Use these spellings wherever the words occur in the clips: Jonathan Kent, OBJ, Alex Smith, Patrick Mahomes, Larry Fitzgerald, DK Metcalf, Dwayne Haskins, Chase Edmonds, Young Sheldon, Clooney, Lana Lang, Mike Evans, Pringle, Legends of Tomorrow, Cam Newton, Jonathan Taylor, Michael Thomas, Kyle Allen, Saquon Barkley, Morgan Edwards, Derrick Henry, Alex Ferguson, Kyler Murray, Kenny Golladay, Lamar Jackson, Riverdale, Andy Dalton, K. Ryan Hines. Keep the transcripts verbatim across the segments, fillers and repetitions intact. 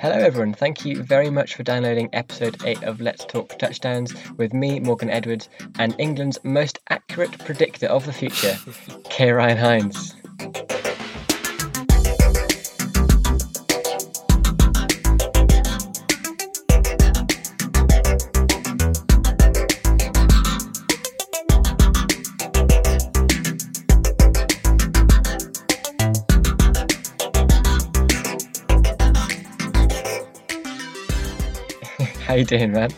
Hello everyone, thank you very much for downloading episode eight of Let's Talk Touchdowns with me, Morgan Edwards, and England's most accurate predictor of the future, K. Ryan Hines. How you doing, man?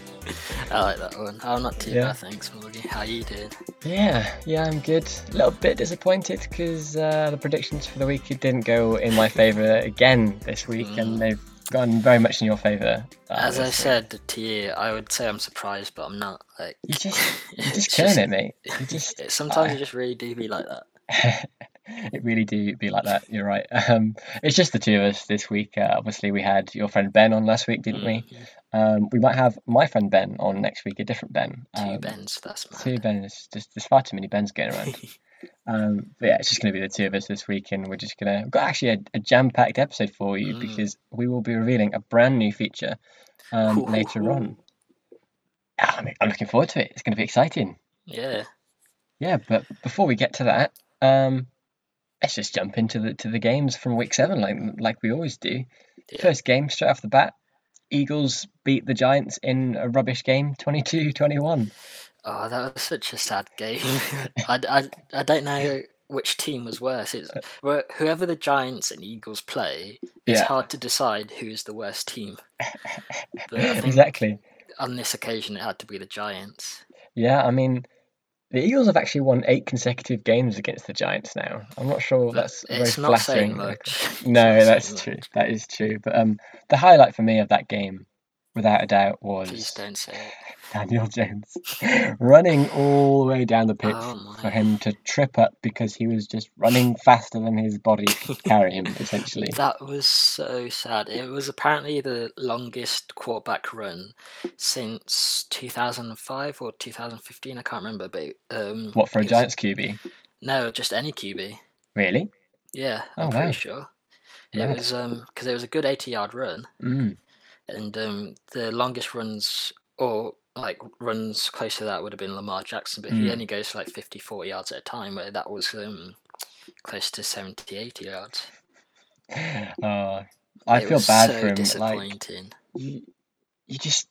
I like that one. I'm not too yeah. bad, thanks, Morgan. How you doing? Yeah, yeah, I'm good. A little bit disappointed because uh, the predictions for the week didn't go in my favour again this week, mm. and they've gone very much in your favour. As I said to you, I would say I'm surprised, but I'm not. Like you just, you're just killing just, it, mate. You just sometimes uh, you just really do be like that. It really do be like that. You're right. Um, it's just the two of us this week. Uh, obviously, we had your friend Ben on last week, didn't mm-hmm. we? Um, we might have my friend Ben on next week. A different Ben. Um, two Bens. That's mad. Two Bens. Just there's far too many Bens going around. um, but yeah, it's just gonna be the two of us this week, and we're just gonna we've got actually a, a jam-packed episode for you mm. because we will be revealing a brand new feature um, ooh, later ooh. on. I'm, I'm looking forward to it. It's gonna be exciting. Yeah. Yeah, but before we get to that, um. Let's just jump into the to the games from week seven, like like we always do. Yeah. First game straight off the bat, Eagles beat the Giants in a rubbish game, twenty-two twenty-one. Oh, that was such a sad game. I, I, I don't know which team was worse. It's, whoever the Giants and Eagles play, it's yeah. hard to decide who is the worst team. But I think exactly. On this occasion, it had to be the Giants. Yeah, I mean. The Eagles have actually won eight consecutive games against the Giants now. I'm not sure that's it's very not flattering. Saying much. No, that's true. Much. That is true. But um, the highlight for me of that game, without a doubt, was Please don't say it. Daniel Jones running all the way down the pitch oh for him to trip up because he was just running faster than his body could carry him, essentially. That was so sad. It was apparently the longest quarterback run since two thousand five or two thousand fifteen, I can't remember. But um, What, for a Giants Q B? No, just any Q B. Really? Yeah, I'm oh, pretty wow. sure. It yeah. was um because it was a good eighty-yard run. Mm. And um, the longest runs, or like runs close to that, would have been Lamar Jackson, but mm. he only goes for like fifty, forty yards at a time, where that was um, close to seventy, eighty yards. Uh, I it feel was bad so for him. Disappointing. Like, you, you just,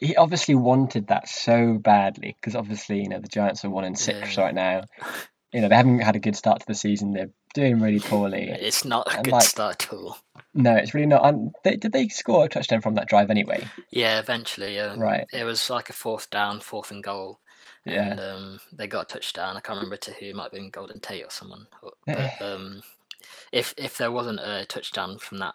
he obviously wanted that so badly, because obviously, you know, the Giants are one and six yeah. right now. You know, they haven't had a good start to the season. They're doing really poorly. It's not a and good like, start at all. No, it's really not. Um, they, did they score a touchdown from that drive anyway? Yeah, eventually. Um, right. It was like a fourth down, fourth and goal. And yeah. um, they got a touchdown. I can't remember to who. It might have been Golden Tate or someone. But um, if if there wasn't a touchdown from that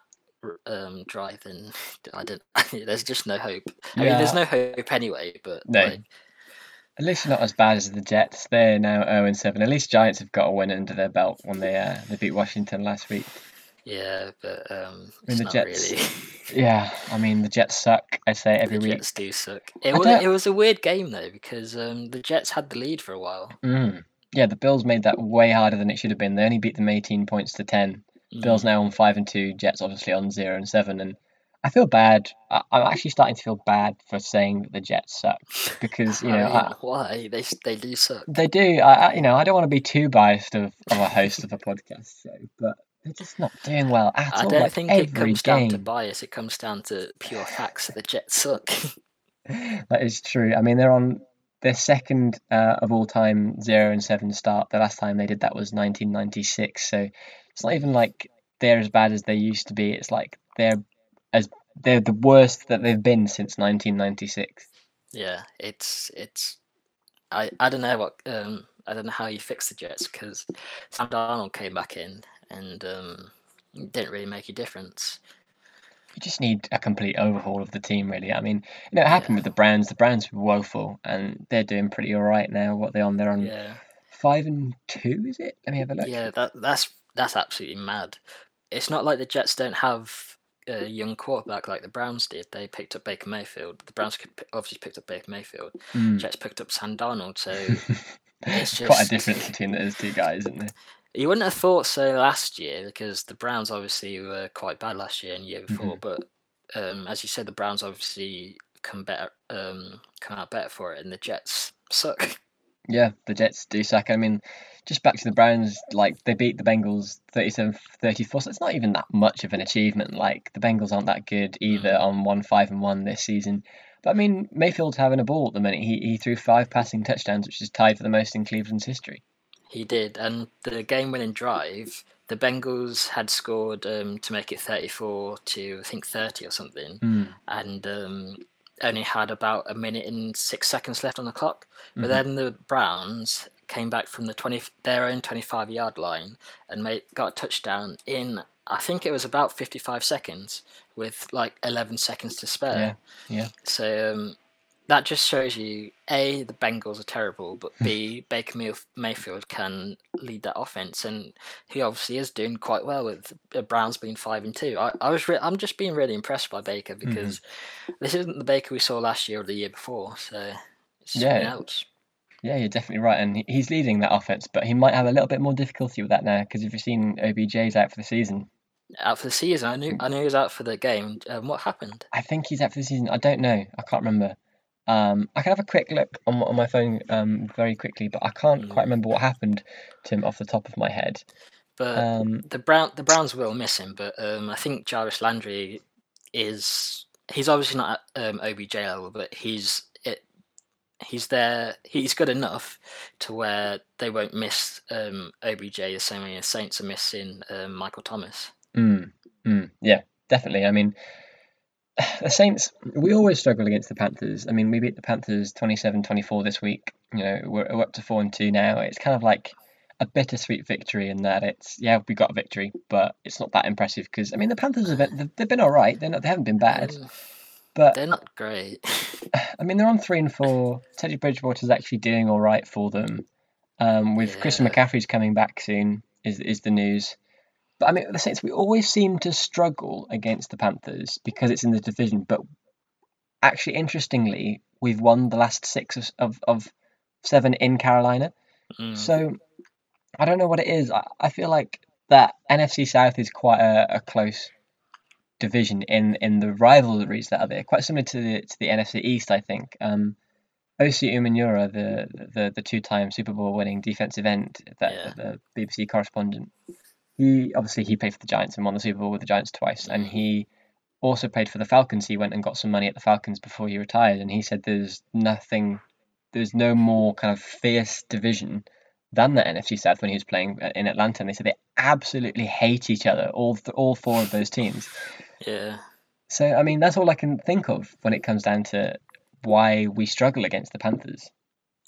um, drive, then I didn't. There's just no hope. I yeah. mean, there's no hope anyway. But no. Like, at least not as bad as the Jets. They're now oh and seven. At least Giants have got a win under their belt when they uh, they beat Washington last week. Yeah, but um, I mean, it's the not Jets, really. Yeah, I mean, the Jets suck, I say, every the week. The Jets do suck. It was, it was a weird game, though, because um, the Jets had the lead for a while. Mm. Yeah, the Bills made that way harder than it should have been. They only beat them eighteen points to ten. Mm. Bills now on five and two, Jets obviously on zero and seven. And I feel bad. I, I'm actually starting to feel bad for saying that the Jets suck, because, you know... I mean, I, why? They they do suck. They do. I, I You know, I don't want to be too biased of, of a host of a podcast, so, but... They're just not doing well at all. I don't like think it comes game. down to bias. It comes down to pure facts that the Jets suck. That is true. I mean, they're on their second uh, of all time zero and seven start. The last time they did that was nineteen ninety-six. So it's not even like they're as bad as they used to be. It's like they're as they're the worst that they've been since nineteen ninety-six. Yeah, it's it's. I I don't know what um I don't know how you fix the Jets, because Sam Darnold came back in. And um, it didn't really make a difference. You just need a complete overhaul of the team, really. I mean, you know, it happened yeah. with the Browns. The Browns were woeful, and they're doing pretty all right now. What they're on, they're on yeah. five and two, is it? Let me have a look. Yeah, that that's that's absolutely mad. It's not like the Jets don't have a young quarterback like the Browns did. They picked up Baker Mayfield. The Browns could obviously picked up Baker Mayfield. Mm. Jets picked up Sam Darnold. So it's just quite a difference between those two guys, isn't there? You wouldn't have thought so last year, because the Browns obviously were quite bad last year and the year before. Mm-hmm. But um, as you said, the Browns obviously come better, um, come out better for it, and the Jets suck. Yeah, the Jets do suck. I mean, just back to the Browns, like, they beat the Bengals thirty-seven thirty-four, so it's not even that much of an achievement. Like, the Bengals aren't that good either mm-hmm. on one five and one this season. But I mean, Mayfield's having a ball at the minute. He he threw five passing touchdowns, which is tied for the most in Cleveland's history. He did, and the game-winning drive, the Bengals had scored um, to make it thirty-four to I think thirty or something, mm. and um, only had about a minute and six seconds left on the clock. But mm-hmm. then the Browns came back from the twenty their own twenty-five-yard line and made got a touchdown in, I think it was about fifty-five seconds, with like eleven seconds to spare. Yeah. yeah. So. Um, That just shows you, A, the Bengals are terrible, but B, Baker Mayfield can lead that offense, and he obviously is doing quite well with the Browns being five and two. I, I was, re- I'm just being really impressed by Baker, because mm-hmm. this isn't the Baker we saw last year or the year before. So it's something yeah. else. Yeah, you're definitely right, and he's leading that offense, but he might have a little bit more difficulty with that now, because if you've seen, O B J's out for the season. Out for the season, I knew, I knew he was out for the game. Um, what happened? I think he's out for the season. I don't know. I can't remember. Um, I can have a quick look on, on my phone um, very quickly, but I can't mm. quite remember what happened to him off the top of my head. But um, the Brown, the Browns will miss him, but um, I think Jarvis Landry is... He's obviously not at um, O B J level, but he's it, he's there. He's good enough to where they won't miss um, O B J the same way as Saints are missing um, Michael Thomas. Mm. Mm. Yeah, definitely. I mean... The Saints, we always struggle against the Panthers. I mean, we beat the Panthers twenty-seven twenty-four this week. You know, we're, we're up to four and two now. It's kind of like a bittersweet victory in that it's, yeah, we got a victory, but it's not that impressive because, I mean, the Panthers, have been, they've been all right. They're not, they haven't been bad. But they're not great. I mean, they're on three and four. Teddy Bridgewater's actually doing all right for them. Um, with yeah. Christian McCaffrey's coming back soon is is the news. But I mean, the Saints, we always seem to struggle against the Panthers because it's in the division. But actually, interestingly, we've won the last six of of, of seven in Carolina. Mm. So I don't know what it is. I, I feel like that N F C South is quite a, a close division in, in the rivalries that are there. Quite similar to the to the N F C East, I think. Um, O C Umanura, the, the, the two-time Super Bowl-winning defensive end, that yeah. the B B C correspondent. He obviously he played for the Giants and won the Super Bowl with the Giants twice, and he also played for the Falcons. He went and got some money at the Falcons before he retired, and he said there's nothing, there's no more kind of fierce division than the N F C South when he was playing in Atlanta. And they said they absolutely hate each other, all th- all four of those teams. Yeah. So I mean, that's all I can think of when it comes down to why we struggle against the Panthers.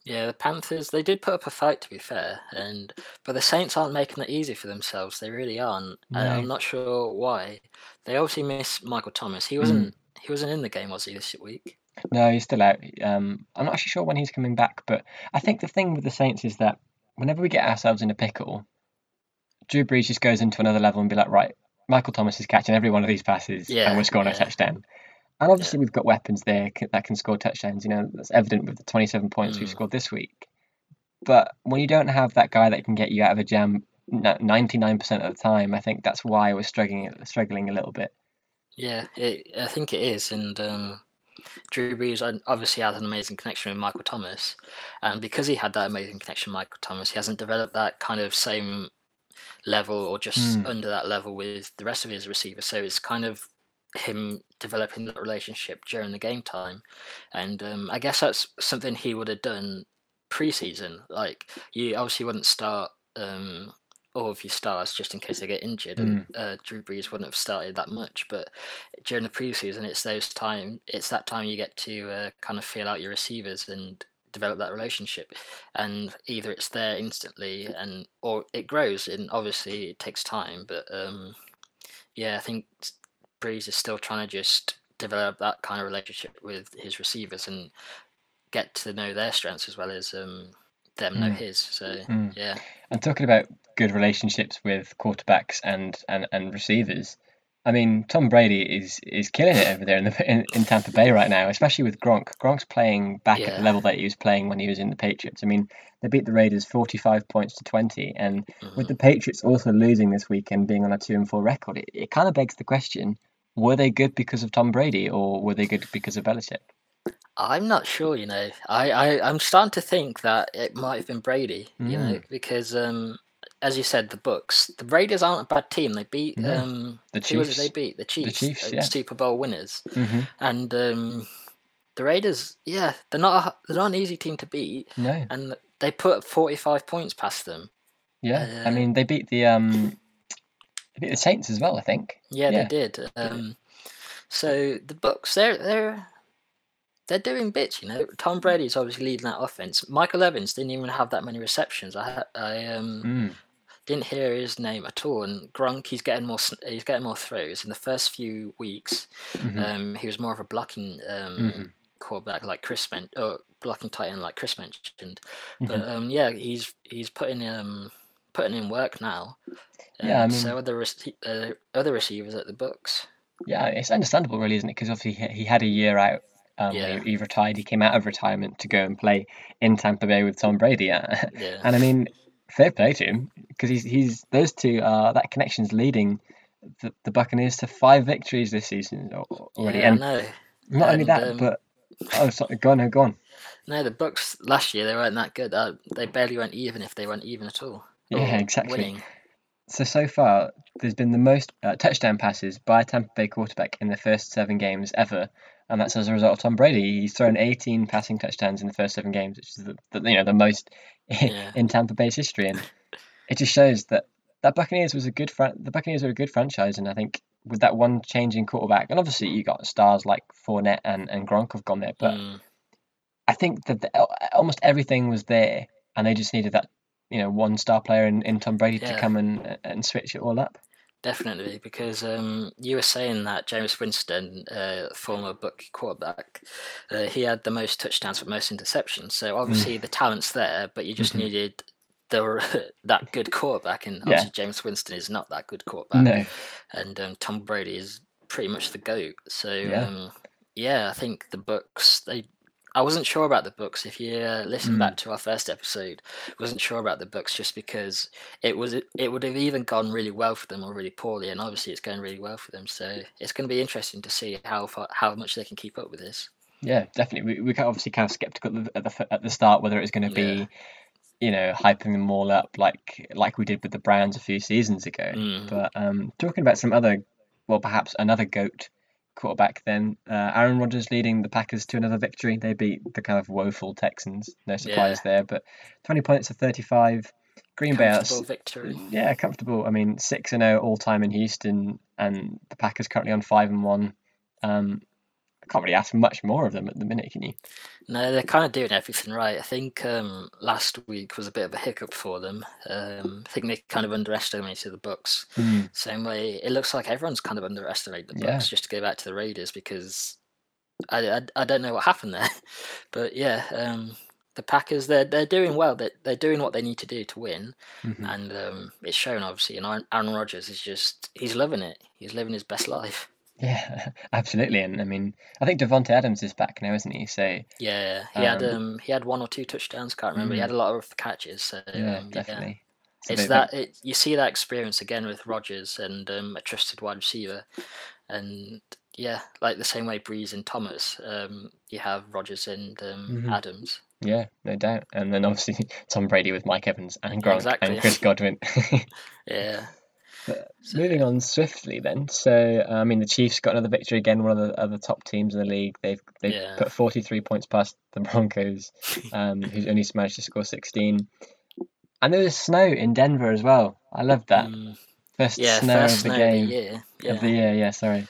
Yeah, the Panthers, they did put up a fight, to be fair, and but the Saints aren't making it easy for themselves. They really aren't, no. and I'm not sure why. They obviously miss Michael Thomas. He wasn't mm. he wasn't in the game, was he, this week? No, he's still out. Um, I'm not actually sure when he's coming back, but I think the thing with the Saints is that whenever we get ourselves in a pickle, Drew Brees just goes into another level and be like, right, Michael Thomas is catching every one of these passes, yeah, and we're scoring yeah. a touchdown. And obviously, yeah. we've got weapons there that can score touchdowns. You know, that's evident with the twenty-seven points mm. we've scored this week. But when you don't have that guy that can get you out of a jam ninety-nine percent of the time, I think that's why we're struggling struggling a little bit. Yeah, it, I think it is. And um, Drew Brees obviously has an amazing connection with Michael Thomas. And because he had that amazing connection with Michael Thomas, he hasn't developed that kind of same level or just mm. under that level with the rest of his receivers. So it's kind of him developing that relationship during the game time, and um, I guess that's something he would have done pre-season. Like, you obviously wouldn't start um, all of your stars just in case they get injured, mm. and uh, Drew Brees wouldn't have started that much, but during the pre-season it's those time it's that time you get to uh, kind of feel out your receivers and develop that relationship, and either it's there instantly and or it grows, and obviously it takes time, but um, yeah I think Brees is still trying to just develop that kind of relationship with his receivers and get to know their strengths as well as um, them mm. know his. So, mm. yeah. And talking about good relationships with quarterbacks and, and, and receivers, I mean, Tom Brady is is killing it over there in the in, in Tampa Bay right now, especially with Gronk. Gronk's playing back yeah. at the level that he was playing when he was in the Patriots. I mean, they beat the Raiders forty-five points to twenty, and mm-hmm. with the Patriots also losing this week and being on a two and four record, it, it kind of begs the question: were they good because of Tom Brady, or were they good because of Belichick? I'm not sure. You know, I, I I'm starting to think that it might have been Brady. Mm. You know, because um. As you said, the Bucs. The Raiders aren't a bad team. They beat no. um, the Chiefs. Who was it they beat? The Chiefs. The Chiefs, yeah. Super Bowl winners. Mm-hmm. And um, the Raiders, yeah, they're not a, they're not an easy team to beat. No. And they put forty-five points past them. Yeah, uh, I mean they beat the um, they beat the Saints as well, I think. Yeah, yeah. they did. Um, so the Bucs, they're they're they're doing bits. You know, Tom Brady's obviously leading that offense. Michael Evans didn't even have that many receptions. I I um. Mm. Didn't hear his name at all, and Gronk, he's getting more. He's getting more throws. In the first few weeks, mm-hmm. um, he was more of a blocking um, mm-hmm. quarterback, like Chris mentioned, or blocking tight end, like Chris mentioned. Mm-hmm. But um, yeah, he's he's putting um putting in work now. Um, yeah, I mean, so other rec- uh, other receivers at the Bucs. Yeah, it's understandable, really, isn't it? Because obviously he, he had a year out. Um, yeah. he, he retired. He came out of retirement to go and play in Tampa Bay with Tom Brady. Yeah, yeah. And I mean, fair play to him, because he's he's those two are uh, that connection's leading the, the Buccaneers to five victories this season already. Yeah, and I know. Not and, only that, um, but oh, sorry, go on, go on. No, the Bucs last year they weren't that good. Uh, they barely went even, if they weren't even at all. Yeah, exactly. Winning. So so far, there's been the most uh, touchdown passes by a Tampa Bay quarterback in the first seven games ever, and that's as a result of Tom Brady. He's thrown eighteen passing touchdowns in the first seven games, which is the, the you know the most in, yeah. in Tampa Bay's history, and it just shows that that Buccaneers was a good fr- the Buccaneers are a good franchise, and I think with that one change in quarterback, and obviously you got stars like Fournette and, and Gronk have gone there, but mm. I think that the, almost everything was there, and they just needed that. You know, one star player in, in Tom Brady yeah. to come and and switch it all up. Definitely, because um, you were saying that Jameis Winston, uh, former Buck quarterback, uh, he had the most touchdowns but most interceptions. So obviously mm. the talent's there, but you just mm-hmm. needed the that good quarterback, and obviously yeah. Jameis Winston is not that good quarterback. No. And um, Tom Brady is pretty much the GOAT. So yeah, um, yeah I think the Bucs they. I wasn't sure about the Bucs. If you uh, listen mm. back to our first episode, wasn't sure about the Bucs just because it was it would have even gone really well for them or really poorly, and obviously it's going really well for them. So it's going to be interesting to see how far, how much they can keep up with this. Yeah, definitely. We we obviously kind of skeptical at the at the start whether it was going to be, yeah. you know, hyping them all up like like we did with the Browns a few seasons ago. Mm. But um, talking about some other, well, perhaps another GOAT quarterback then, uh, Aaron Rodgers leading the Packers to another victory. They beat the kind of woeful Texans, no surprise yeah. there, but twenty points to thirty-five. Green Bay, comfortable victory. Yeah, comfortable. I mean, six and oh all time in Houston, and the Packers currently on five and one. Um, I can't really ask much more of them at the minute, can you? No, they're kind of doing everything right. I think um, last week was a bit of a hiccup for them. Um, I think they kind of underestimated the Bucs. Mm. Same way, it looks like everyone's kind of underestimated the Bucs, yeah. just to go back to the Raiders, because I, I, I don't know what happened there. But yeah, um, the Packers, they're, they're doing well. They're, they're doing what they need to do to win. Mm-hmm. And um, it's shown, obviously. And Aaron Rodgers is just, he's loving it. He's living his best life. Yeah, absolutely, and I mean, I think Davante Adams is back now, isn't he? So yeah, he um, had um, he had one or two touchdowns. Can't remember. Mm. He had a lot of catches. So yeah, um, definitely. Yeah. It's, it's that bit... it, you see that experience again with Rodgers and um, a trusted wide receiver, and yeah, like the same way Brees and Thomas, um, you have Rodgers and um, mm-hmm. Adams. Yeah, no doubt, and then obviously Tom Brady with Mike Evans and Gronk exactly. and Chris Godwin. yeah. But moving on swiftly then, so I mean the Chiefs got another victory again, one of the other top teams in the league. They've they've yeah. put forty-three points past the Broncos, um, who's only managed to score sixteen. And there was snow in Denver as well. I loved that. Mm. First yeah, snow first of the snow game of the year. Yeah. Of the year, yeah. Sorry,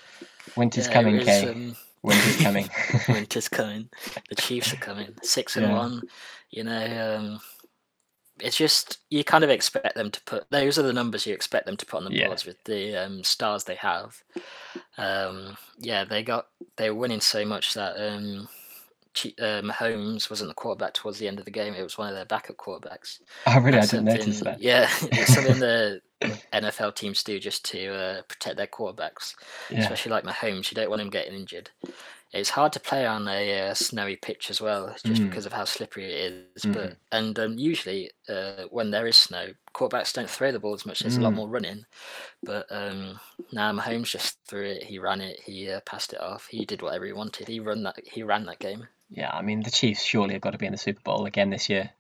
winter's yeah, coming, Kay. Um... Winter's coming. Winter's coming. The Chiefs are coming. Six and yeah. one. You know. Um... It's just, you kind of expect them to put, those are the numbers you expect them to put on the yeah. boards with the um, stars they have. Um, yeah, they got, they were winning so much that um, uh, Mahomes wasn't the quarterback towards the end of the game. It was one of their backup quarterbacks. Oh, really? That's I didn't notice that. Yeah, it's something the N F L teams do just to uh, protect their quarterbacks, yeah. especially like Mahomes. You don't want him getting injured. It's hard to play on a uh, snowy pitch as well, just mm. because of how slippery it is. Mm. But and um, usually uh, when there is snow, quarterbacks don't throw the ball as much. There's mm. a lot more running. But um, now nah, Mahomes just threw it. He ran it. He uh, passed it off. He did whatever he wanted. He run that. He ran that game. Yeah, I mean the Chiefs surely have got to be in the Super Bowl again this year.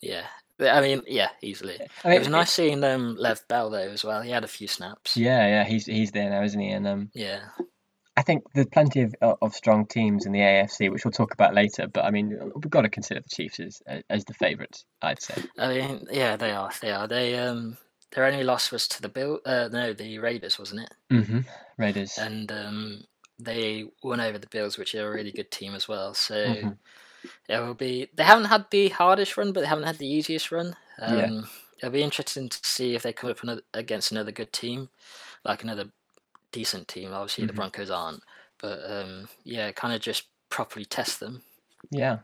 Yeah. I mean, yeah, easily. I mean, it was nice seeing um, Lev Bell though as well. He had a few snaps. Yeah, yeah, he's he's there now, isn't he? And um, yeah. I think there's plenty of of strong teams in the A F C, which we'll talk about later. But I mean, we've got to consider the Chiefs as as the favourites, I'd say. I mean, yeah, they are. They are. They um, their only loss was to the Bill. Uh, no, the Raiders, wasn't it? Mm-hmm. Raiders. And um, they won over the Bills, which are a really good team as well. So mm-hmm. it will be. They haven't had the hardest run, but they haven't had the easiest run. Um, yeah. It'll be interesting to see if they come up another, against another good team, like another. decent team. Obviously mm-hmm. the Broncos aren't, but um yeah kind of just properly test them. Yeah,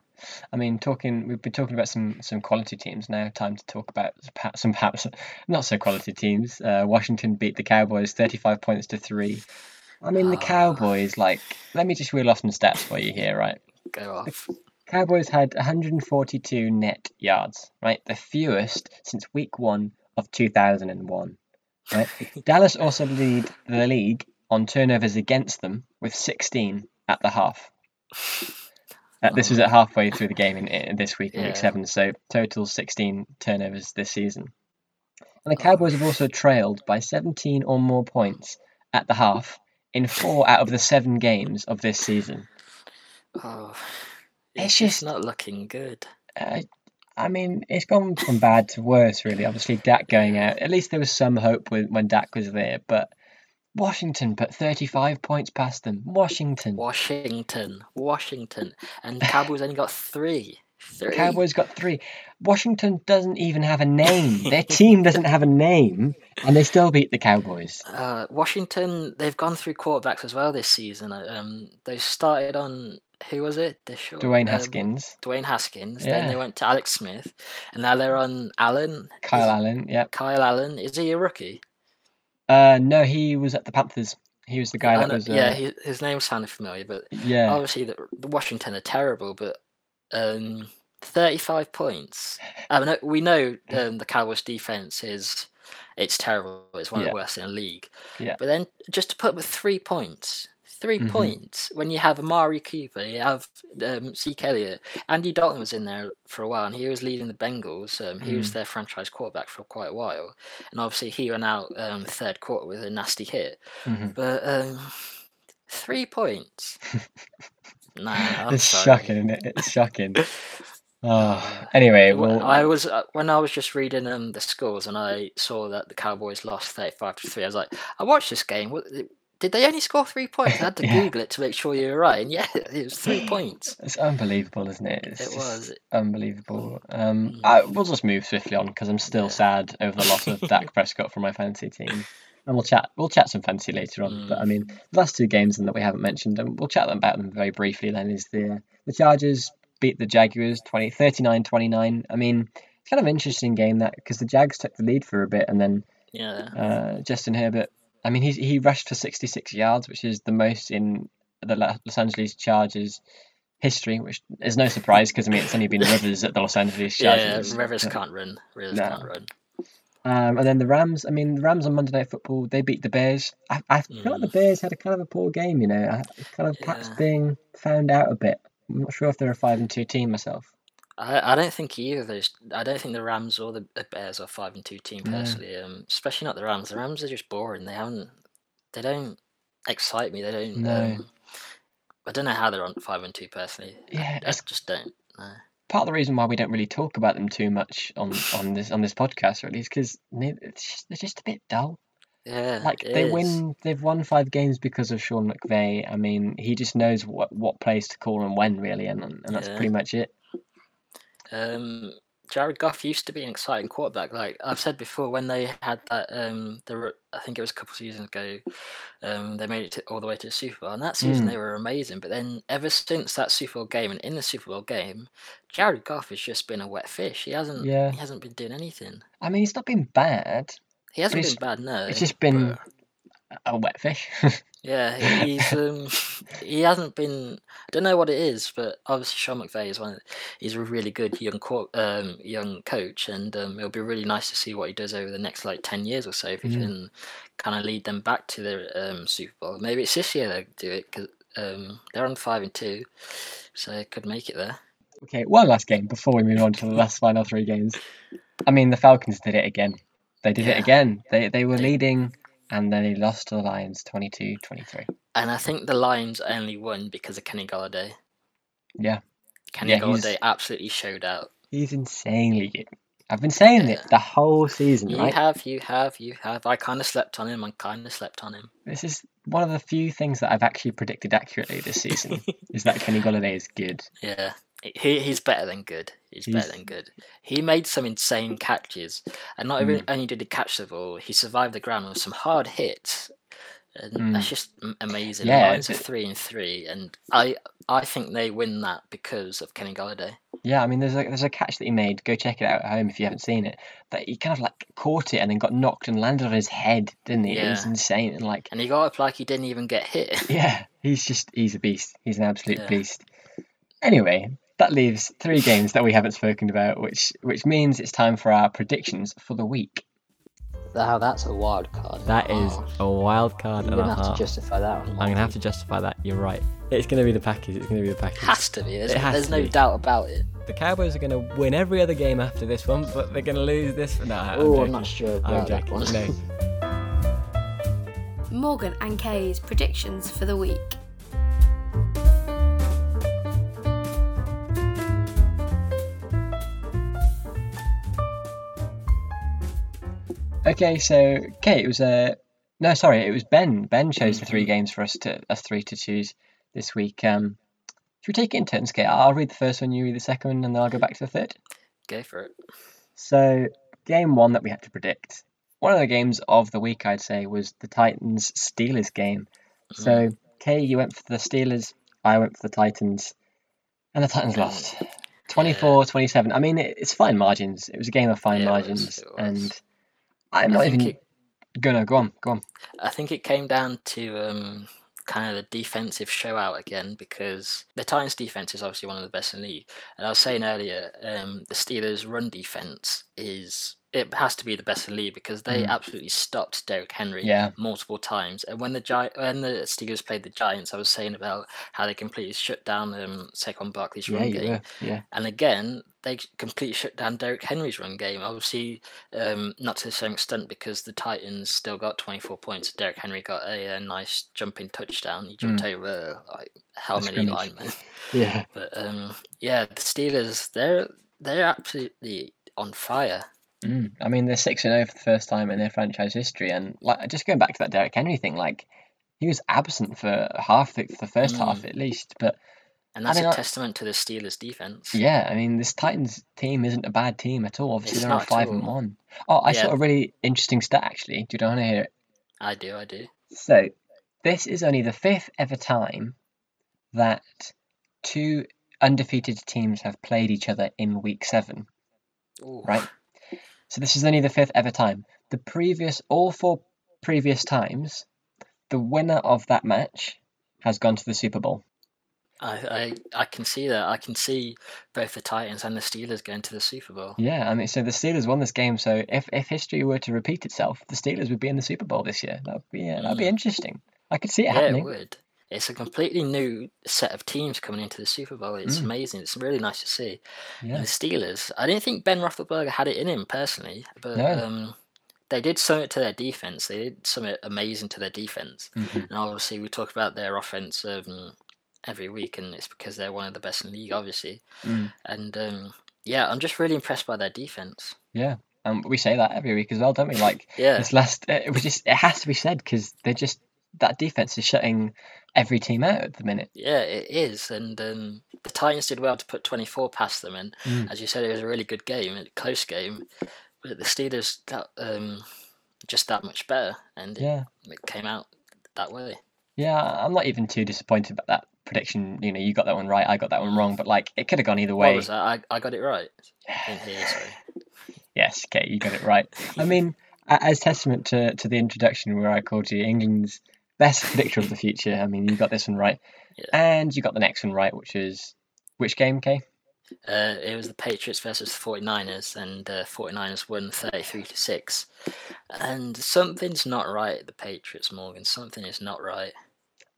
I mean talking we've been talking about some some quality teams. Now time to talk about some perhaps not so quality teams. uh Washington beat the Cowboys thirty-five points to three. I mean oh. the Cowboys, like, let me just wheel off some stats for you here, right? Go off. The Cowboys had one hundred forty-two net yards, right? The fewest since week one of two thousand one. Right. Dallas also lead the league on turnovers against them with sixteen at the half. Uh, this was at halfway through the game in, in this week, in yeah. week seven, so total sixteen turnovers this season. And the Cowboys have also trailed by seventeen or more points at the half in four out of the seven games of this season. Oh, it's, it's just not looking good. Uh, I mean, it's gone from bad to worse, really. Obviously, Dak going out. At least there was some hope with, when Dak was there. But Washington put thirty-five points past them. Washington. Washington. Washington. And the Cowboys only got three. Three. The Cowboys got three. Washington doesn't even have a name. Their team doesn't have a name, and they still beat the Cowboys. Uh, Washington, they've gone through quarterbacks as well this season. Um, they started on... Who was it? Short, Dwayne Haskins. Um, Dwayne Haskins. Yeah. Then they went to Alex Smith, and now they're on Allen. Kyle is, Allen. Yeah. Kyle Allen. Is he a rookie? Uh, no, he was at the Panthers. He was the guy that was. Uh... Yeah, he, his name sounded familiar, but yeah, obviously the, the Washington are terrible. But um, thirty-five points. I mean, we know um, the Cowboys' defense is it's terrible. It's one of yeah. the worst in the league. Yeah. But then just to put up with three points. Three mm-hmm. points when you have Amari Cooper, you have um, Zeke Elliott. Andy Dalton was in there for a while, and he was leading the Bengals. Um, he mm. was their franchise quarterback for quite a while, and obviously he went out um, third quarter with a nasty hit. Mm-hmm. But um, three points. Nah, I'm it's sorry. shocking, isn't it? It's shocking. Oh, anyway, well, I was uh, when I was just reading um the scores, and I saw that the Cowboys lost thirty-five to three. I was like, I watched this game. What? Did they only score three points? I had to yeah. Google it to make sure you were right. And yeah, it was three points. It's unbelievable, isn't it? It's it was. Unbelievable. Um, I, we'll just move swiftly on because I'm still yeah. sad over the loss of Dak Prescott from my fantasy team. And we'll chat We'll chat some fantasy later on. Mm. But I mean, the last two games that we haven't mentioned, and we'll chat about them very briefly then, is the the Chargers beat the Jaguars thirty-nine twenty-nine. I mean, it's kind of an interesting game that because the Jags took the lead for a bit and then yeah. uh, Justin Herbert, I mean, he he rushed for sixty-six yards, which is the most in the Los Angeles Chargers history, which is no surprise because I mean it's only been Rivers at the Los Angeles Chargers. Yeah, Rivers can't run. Rivers no. can't run. Um, and then the Rams. I mean, the Rams on Monday Night Football they beat the Bears. I, I feel mm. like the Bears had a kind of a poor game, you know, kind of perhaps yeah. being found out a bit. I'm not sure if they're a five and two team myself. I, I don't think either of those. I don't think the Rams or the Bears are five and two team personally. No. Um, especially not the Rams. The Rams are just boring. They haven't. They don't excite me. They don't. No. Um, I don't know how they're on five and two personally. Yeah, I, I just don't. No. Part of the reason why we don't really talk about them too much on, on this on this podcast, or at least because they're just a bit dull. Yeah, like they is. win. They've won five games because of Sean McVay. I mean, he just knows what what plays to call and when really, and and that's yeah. pretty much it. Um, Jared Goff used to be an exciting quarterback. Like I've said before, when they had that, um, they were, I think it was a couple of seasons ago, um, they made it to, all the way to the Super Bowl, and that season mm. they were amazing. But then ever since that Super Bowl game and in the Super Bowl game, Jared Goff has just been a wet fish. He hasn't, yeah. he hasn't been doing anything. I mean, he's not been bad. He hasn't been bad, no. It's just been but... a wet fish. Yeah, he's um, he hasn't been. I don't know what it is, but obviously Sean McVay is one. Of, he's a really good young um, young coach, and um, it'll be really nice to see what he does over the next like ten years or so. If he mm. can kind of lead them back to the um, Super Bowl, maybe it's this year they do it because um, they're on five and two, so they could make it there. Okay, one last game before we move on to the last final three games. I mean, the Falcons did it again. They did yeah. it again. They they were they, leading. And then he lost to the Lions twenty-two twenty-three. And I think the Lions only won because of Kenny Golladay. Yeah. Kenny yeah, Golladay absolutely showed out. He's insanely good. I've been saying yeah. it the whole season. You right? have, you have, you have. I kind of slept on him. I kind of slept on him. This is one of the few things that I've actually predicted accurately this season, is that Kenny Golladay is good. Yeah. He he's better than good. He's, he's better than good. He made some insane catches, and not mm. only did he catch the ball, he survived the ground with some hard hits, and mm. that's just amazing. Yeah, Lions are three and three, and I I think they win that because of Kenny Golladay. Yeah, I mean, there's a there's a catch that he made. Go check it out at home if you haven't seen it. That he kind of like caught it and then got knocked and landed on his head, didn't he? Yeah. It was insane, and like and he got up like he didn't even get hit. Yeah, he's just he's a beast. He's an absolute yeah. beast. Anyway. That leaves three games that we haven't spoken about, which which means it's time for our predictions for the week. Wow, that's a wild card. That oh. is a wild card. You're going to have to justify that. I'm going to have to justify that. You're right. It's going to be the Packers. It's going to be the Packers. Has to be. There's, there's to no be. doubt about it. The Cowboys are going to win every other game after this one, but they're going to lose this one. No, oh, I'm not sure about that one. No. Morgan and Kay's predictions for the week. Okay, so Kate, it was a uh, no, sorry, it was Ben. Ben chose the three games for us to us three to choose this week. Um, should we take it in turns, Kate? I'll read the first one, you read the second one, and then I'll go back to the third. Go for it. So, game one that we had to predict. One of the games of the week, I'd say, was the Titans Steelers game. Mm-hmm. So, Kate, you went for the Steelers. I went for the Titans, and the Titans lost twenty-four twenty-seven. I mean, it, it's fine margins. It was a game of fine yeah, margins, it was, it was. and. I'm not even it, gonna go on, go on. I think it came down to um, kind of the defensive show out again, because the Titans' defense is obviously one of the best in the league. And I was saying earlier, um, the Steelers' run defense is it has to be the best in the league because they mm. absolutely stopped Derrick Henry yeah. multiple times. And when the Gi- when the Steelers played the Giants, I was saying about how they completely shut down um, Saquon Barkley's yeah, run game. Were. Yeah, and again. They completely shut down Derrick Henry's run game. Obviously, um, not to the same extent because the Titans still got twenty-four points. Derrick Henry got a, a nice jumping touchdown. He jumped mm. over like how That's many scrimmage. linemen? Yeah, but um, yeah, the Steelers—they're they're absolutely on fire. Mm. I mean, they're six and zero for the first time in their franchise history, and like just going back to that Derrick Henry thing, like he was absent for half the, for the first mm. half at least, but. And that's I mean, a testament to the Steelers' defense. Yeah, I mean, this Titans team isn't a bad team at all. Obviously, it's they're on five and one. Oh, I yeah. saw a really interesting stat actually. Do you want to hear it? I do, I do. So, this is only the fifth ever time that two undefeated teams have played each other in Week Seven. Ooh. Right. So this is only the fifth ever time. The previous, all four previous times, the winner of that match has gone to the Super Bowl. I, I I can see that. I can see both the Titans and the Steelers going to the Super Bowl. Yeah, I mean, so the Steelers won this game. So if, if history were to repeat itself, the Steelers would be in the Super Bowl this year. That would be yeah, that'd be interesting. I could see it yeah, happening. Yeah, it would. It's a completely new set of teams coming into the Super Bowl. It's mm. amazing. It's really nice to see. Yeah. And the Steelers. I didn't think Ben Roethlisberger had it in him personally, but. No. Um, They did something to their defense. They did something amazing to their defense, mm-hmm. and obviously we talk about their offense um, every week, and it's because they're one of the best in the league, obviously. Mm. And um, yeah, I'm just really impressed by their defense. Yeah, and um, we say that every week as well, don't we? Like yeah. this last, it was just it has to be said because they're just that defense is shutting every team out at the minute. Yeah, it is. And um, the Titans did well to put twenty-four past them. And mm. as you said, it was a really good game, a close game. But the Steelers got um, just that much better. And it, yeah. it came out that way. Yeah, I'm not even too disappointed about that prediction. You know, you got that one right, I got that one wrong. But, like, it could have gone either way. What was that? I, I got it right. In here, sorry. Yes, Kate, you got it right. I mean, as testament to, to the introduction where I called you England's best predictor of the future, I mean, you got this one right. Yeah. And you got the next one right, which is which game, Kay? Uh, it was the Patriots versus the forty-niners, and the uh, forty-niners won thirty-three to six. And something's not right at the Patriots, Morgan. Something is not right.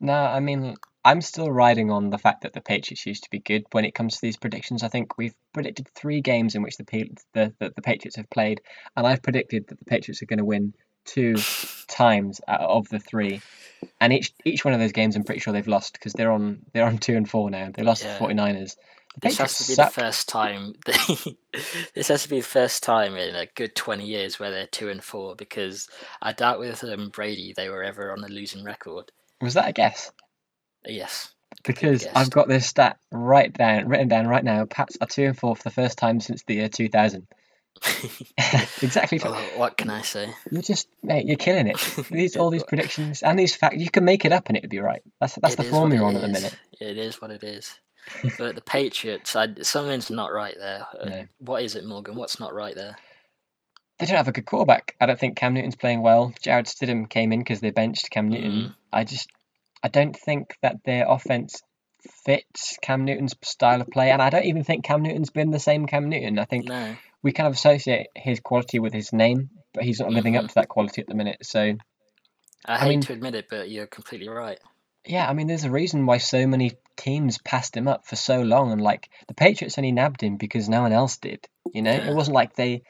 No, I mean, I'm still riding on the fact that the Patriots used to be good when it comes to these predictions. I think we've predicted three games in which the P- the, the, the Patriots have played, and I've predicted that the Patriots are going to win two times out of the three. And each each one of those games, I'm pretty sure they've lost, because they're on they're on two and four now. They lost yeah. to the forty-niners. The this Patriots has to be suck. the first time. They, this has to be the first time in a good twenty years where they're two and four, because I doubt with um, Brady they were ever on a losing record. Was that a guess? Yes. Because I've got this stat right down, written down right now. Pats are two and four for the first time since the year two thousand. Exactly. Oh, what can I say? You're just, mate, you're killing it. These all these predictions and these facts, you can make it up and it would be right. That's that's it the form you're on at the minute. It is what it is. But the Patriots, I, something's not right there. No. What is it, Morgan? What's not right there? They don't have a good quarterback. I don't think Cam Newton's playing well. Jared Stidham came in because they benched Cam Newton. Mm. I just. I don't think that their offense fits Cam Newton's style of play. And I don't even think Cam Newton's been the same Cam Newton. I think no. we kind of associate his quality with his name, but he's not living mm-hmm. up to that quality at the minute. So I, I hate mean, to admit it, but you're completely right. Yeah, I mean, there's a reason why so many teams passed him up for so long. And, like, the Patriots only nabbed him because no one else did. You know, yeah. It wasn't like they...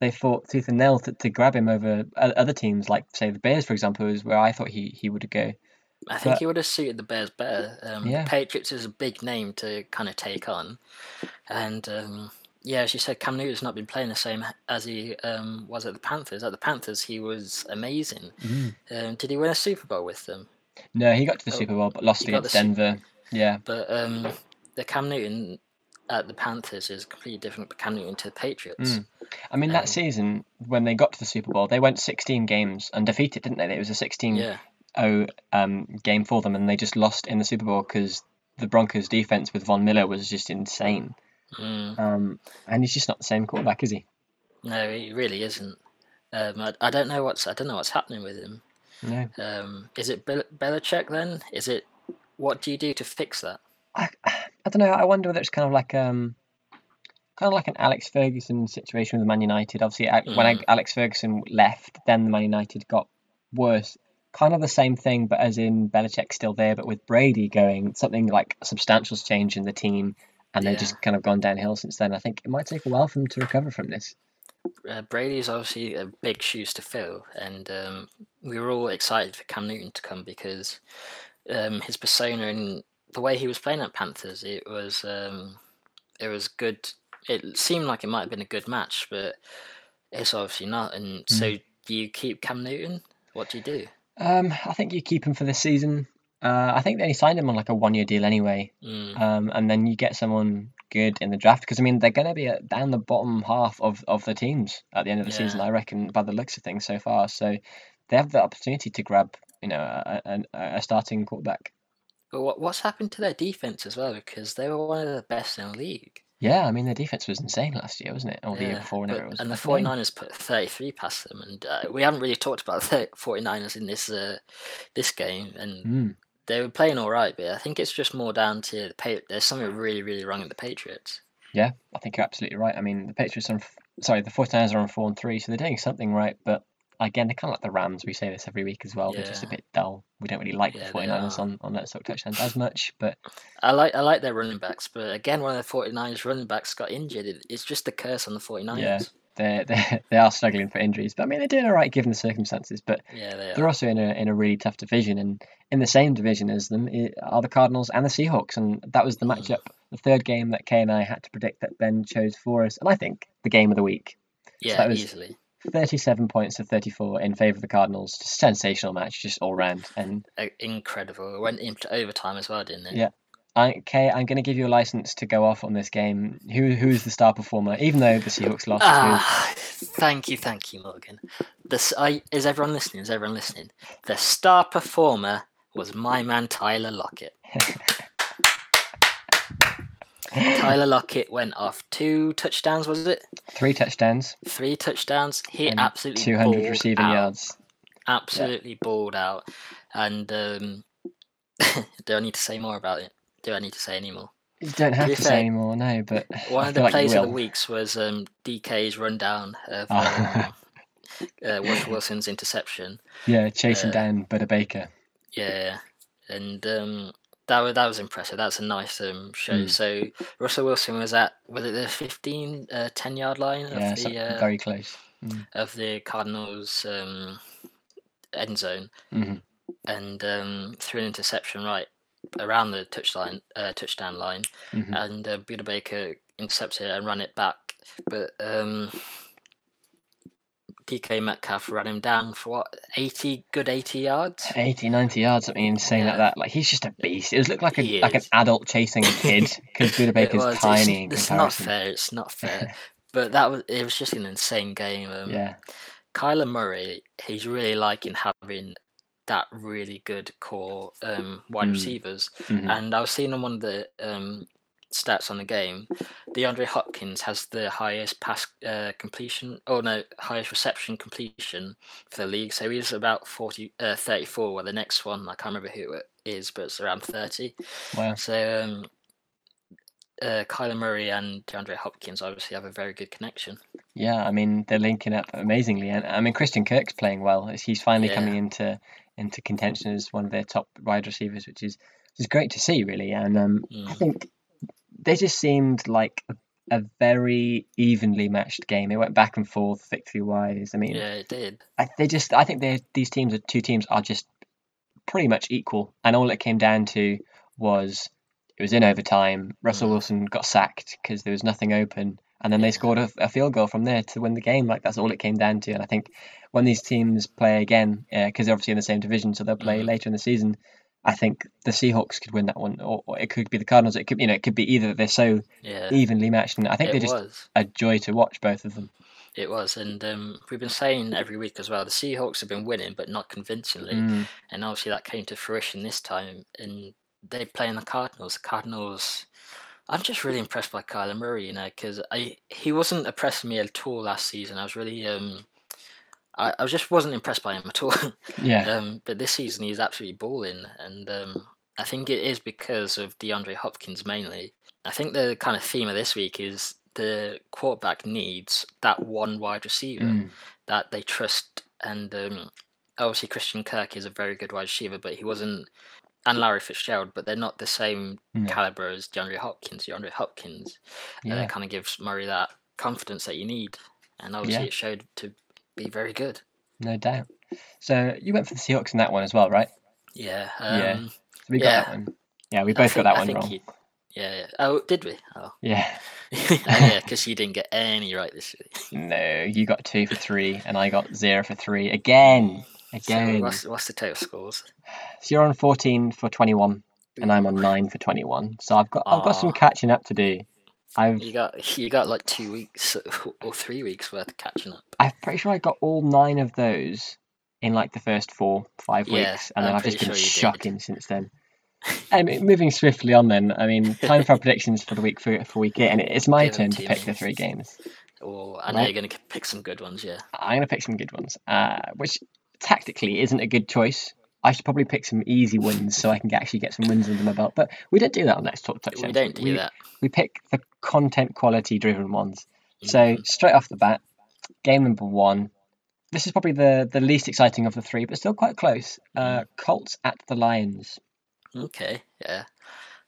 They fought tooth and nail to, to grab him over other teams, like, say, the Bears, for example, is where I thought he, he would go. I think but, he would have suited the Bears better. Um, yeah. Patriots is a big name to kind of take on. And, um, yeah, as you said, Cam Newton's not been playing the same as he um, was at the Panthers. At the Panthers, he was amazing. Mm. Um, did he win a Super Bowl with them? No, he got to the oh, Super Bowl, but lost against Denver. Super- yeah. But um, the Cam Newton at the Panthers is completely different from Cam Newton to the Patriots. Mm. I mean, um, that season, when they got to the Super Bowl, they went sixteen games undefeated, didn't they? It was a sixteen... Yeah. Oh, um, game for them, and they just lost in the Super Bowl because the Broncos' defense with Von Miller was just insane. Mm. Um, and he's just not the same quarterback, is he? No, he really isn't. Um, I, I don't know what's I don't know what's happening with him. No. Um, is it Bel- Belichick then? Is it? What do you do to fix that? I I don't know. I wonder whether it's kind of like um, kind of like an Alex Ferguson situation with Man United. Obviously, mm. when I, Alex Ferguson left, then the Man United got worse. Kind of the same thing, but as in Belichick's still there, but with Brady going, something like substantial's change in the team, and yeah. they've just kind of gone downhill since then. I think it might take a while for them to recover from this. Uh, Brady's obviously a big shoes to fill, and um, we were all excited for Cam Newton to come because um, his persona and the way he was playing at Panthers, it was um, it was good. It seemed like it might have been a good match, but it's obviously not. And mm. so, do you keep Cam Newton? What do you do? Um, I think you keep him for this season. Uh, I think they only signed him on like a one-year deal anyway. Mm. Um, and then you get someone good in the draft because I mean they're going to be at, down the bottom half of, of the teams at the end of the yeah. season, I reckon, by the looks of things so far. So they have the opportunity to grab, you know, a, a, a starting quarterback. But what what's happened to their defense as well? Because they were one of the best in the league. Yeah, I mean, their defense was insane last year, wasn't it? Or the yeah, year before, whenever it was. And the forty-niners put thirty-three past them, and uh, we haven't really talked about the forty-niners in this uh, this game, and mm. they were playing all right, but I think it's just more down to the Patriots. There's something really, really wrong with the Patriots. Yeah, I think you're absolutely right. I mean, the Patriots are, on, sorry, the forty-niners are on four and three, so they're doing something right, but again, they're kind of like the Rams. We say this every week as well. Yeah. They're just a bit dull. We don't really like yeah, the forty-niners on, on let's talk touchdowns as much. But I like I like their running backs. But again, one of the forty-niners running backs got injured. It's just the curse on the forty-niners. Yeah, they're, they're, they are struggling for injuries. But I mean, they're doing all right given the circumstances. But yeah, they they're also in a in a really tough division. And in the same division as them are the Cardinals and the Seahawks. And that was the mm. matchup, the third game that Kay and I had to predict that Ben chose for us. And I think the game of the week. Yeah, so that was, easily. thirty-seven points to thirty-four in favour of the Cardinals. Just sensational match, just all round. And incredible. It went into overtime as well, didn't it? Yeah. I, Kay, I'm going to give you a license to go off on this game. Who Who's the star performer, even though the Seahawks lost? Ah, thank you, thank you, Morgan. The, I, is everyone listening? Is everyone listening? The star performer was my man, Tyler Lockett. Tyler Lockett went off two touchdowns, was it? Three touchdowns. Three touchdowns. He and absolutely two hundred receiving out. yards. Absolutely yeah. balled out. And um, do I need to say more about it? Do I need to say any more? You don't have to, to say any more, no. But one of the like plays of the weeks was um, D K's rundown of oh. um, uh, Russell Wilson's interception. Yeah, chasing uh, down Buda Baker. Yeah, and um, that was that was impressive. That's a nice um, show. Mm. So Russell Wilson was at was it the fifteen, uh, ten yard line yeah, of the uh, very close mm. of the Cardinals um, end zone, mm-hmm. and um, threw an interception right around the touchline, uh, touchdown line, mm-hmm. and uh, Buda Baker intercepted it and ran it back. But um, D K Metcalf ran him down for what, eighty, good eighty yards, eighty, ninety yards, something insane yeah. like that. Like, he's just a beast. It was looked like a, like an adult chasing a kid because Buda Baker's tiny. It's, it's not fair. It's not fair. But that was it. Was just an insane game. Um, yeah, Kyler Murray, he's really liking having that really good core um, wide mm. receivers. Mm-hmm. And I was seeing on one of the um, stats on the game, DeAndre Hopkins has the highest pass uh, completion, oh no, highest reception completion for the league. So he's about forty, uh, thirty-four, well, the next one, I can't remember who it is, but it's around thirty. Wow. So um, uh, Kyler Murray and DeAndre Hopkins obviously have a very good connection. Yeah, I mean, they're linking up amazingly. And I mean, Christian Kirk's playing well. He's finally yeah. coming into... into contention as one of their top wide receivers, which is which is great to see, really. And um, mm. I think they just seemed like a, a very evenly matched game. It went back and forth, victory-wise. I mean, yeah, it did. I, they just, I think they these teams, are, two teams, are just pretty much equal. And all it came down to was it was in overtime. Russell mm. Wilson got sacked because there was nothing open. And then they scored a, a field goal from there to win the game. Like, that's all it came down to. And I think when these teams play again, because uh, they're obviously in the same division, so they'll play mm-hmm. later in the season. I think the Seahawks could win that one, or, or it could be the Cardinals. It could, you know, it could be either. They're so yeah. evenly matched, and I think it they're just was. a joy to watch, both of them. It was, and um, we've been saying every week as well, the Seahawks have been winning, but not convincingly. Mm. And obviously that came to fruition this time, and they're playing the Cardinals. The Cardinals. I'm just really impressed by Kyler Murray, you know, because I he wasn't impressing me at all last season. I was really, um, I, I just wasn't impressed by him at all. Yeah. Um, but this season he's absolutely balling, and um, I think it is because of DeAndre Hopkins mainly. I think the kind of theme of this week is the quarterback needs that one wide receiver mm. that they trust, and um, obviously Christian Kirk is a very good wide receiver, but he wasn't. And Larry Fitzgerald, but they're not the same mm. caliber as DeAndre Hopkins. DeAndre Hopkins yeah. uh, kind of gives Murray that confidence that you need, and obviously yeah. it showed to be very good. No doubt. So you went for the Seahawks in that one as well, right? Yeah. Um, yeah. So we got yeah. that one. Yeah, we both think, got that I one wrong. You, yeah, yeah. Oh, did we? Oh. Yeah. oh, yeah, because you didn't get any right this week. No, you got two for three, and I got zero for three again. Again. So what's, what's the total scores? So you're on fourteen for twenty-one, and I'm on nine for twenty-one. So I've got Aww. I've got some catching up to do. I've you got you got like two weeks or three weeks worth of catching up. I'm pretty sure I got all nine of those in like the first four five yeah, weeks, and I'm then I've just been sure shocking did. since then. And um, moving swiftly on, then I mean, time for our predictions for the week for, for week eight, and it's my Give turn to pick minutes. the three games. Oh, I know right? you're going to pick some good ones, yeah. I'm going to pick some good ones, uh, which. Tactically isn't a good choice. I should probably pick some easy wins so I can actually get some wins under my belt. But we don't do that on Let's Talk Touchdowns. We don't do we, that. We pick the content quality driven ones. So straight off the bat, game number one. This is probably the, the least exciting of the three, but still quite close. Uh, Colts at the Lions. Okay, yeah.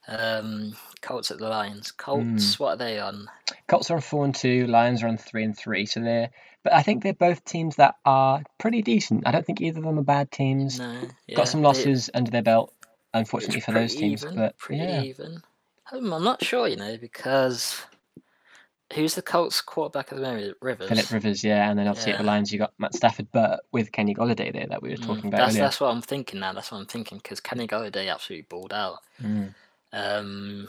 Um, Colts at the Lions. Colts, mm. what are they on? Colts are on four and two. Lions are on three and three. So they're, but I think they're both teams that are pretty decent. I don't think either of them are bad teams. No, yeah, got some losses they, under their belt, unfortunately for those teams. Even, but pretty yeah. even. I'm not sure, you know, because Who's the Colts quarterback at the moment? Rivers. Philip Rivers, yeah. And then obviously yeah. at the Lions, you got Matt Stafford, but with Kenny Golladay there that we were talking mm, about that's, earlier. That's what I'm thinking now. That's what I'm thinking because Kenny Golladay absolutely balled out. Mm. Um,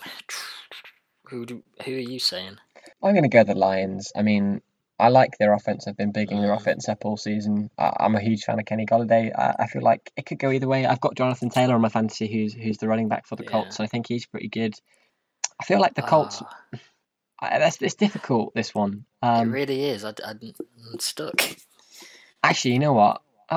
who do, who are you saying? I'm going to go the Lions. I mean, I like their offense. I've been bigging mm. their offense up all season. I, I'm a huge fan of Kenny Golladay. I, I feel like it could go either way. I've got Jonathan Taylor on my fantasy, who's who's the running back for the yeah. Colts. So I think he's pretty good. I feel like the Colts. Oh. I, that's it's difficult. This one. Um, it really is. I, I, I'm stuck. Actually, you know what? Uh,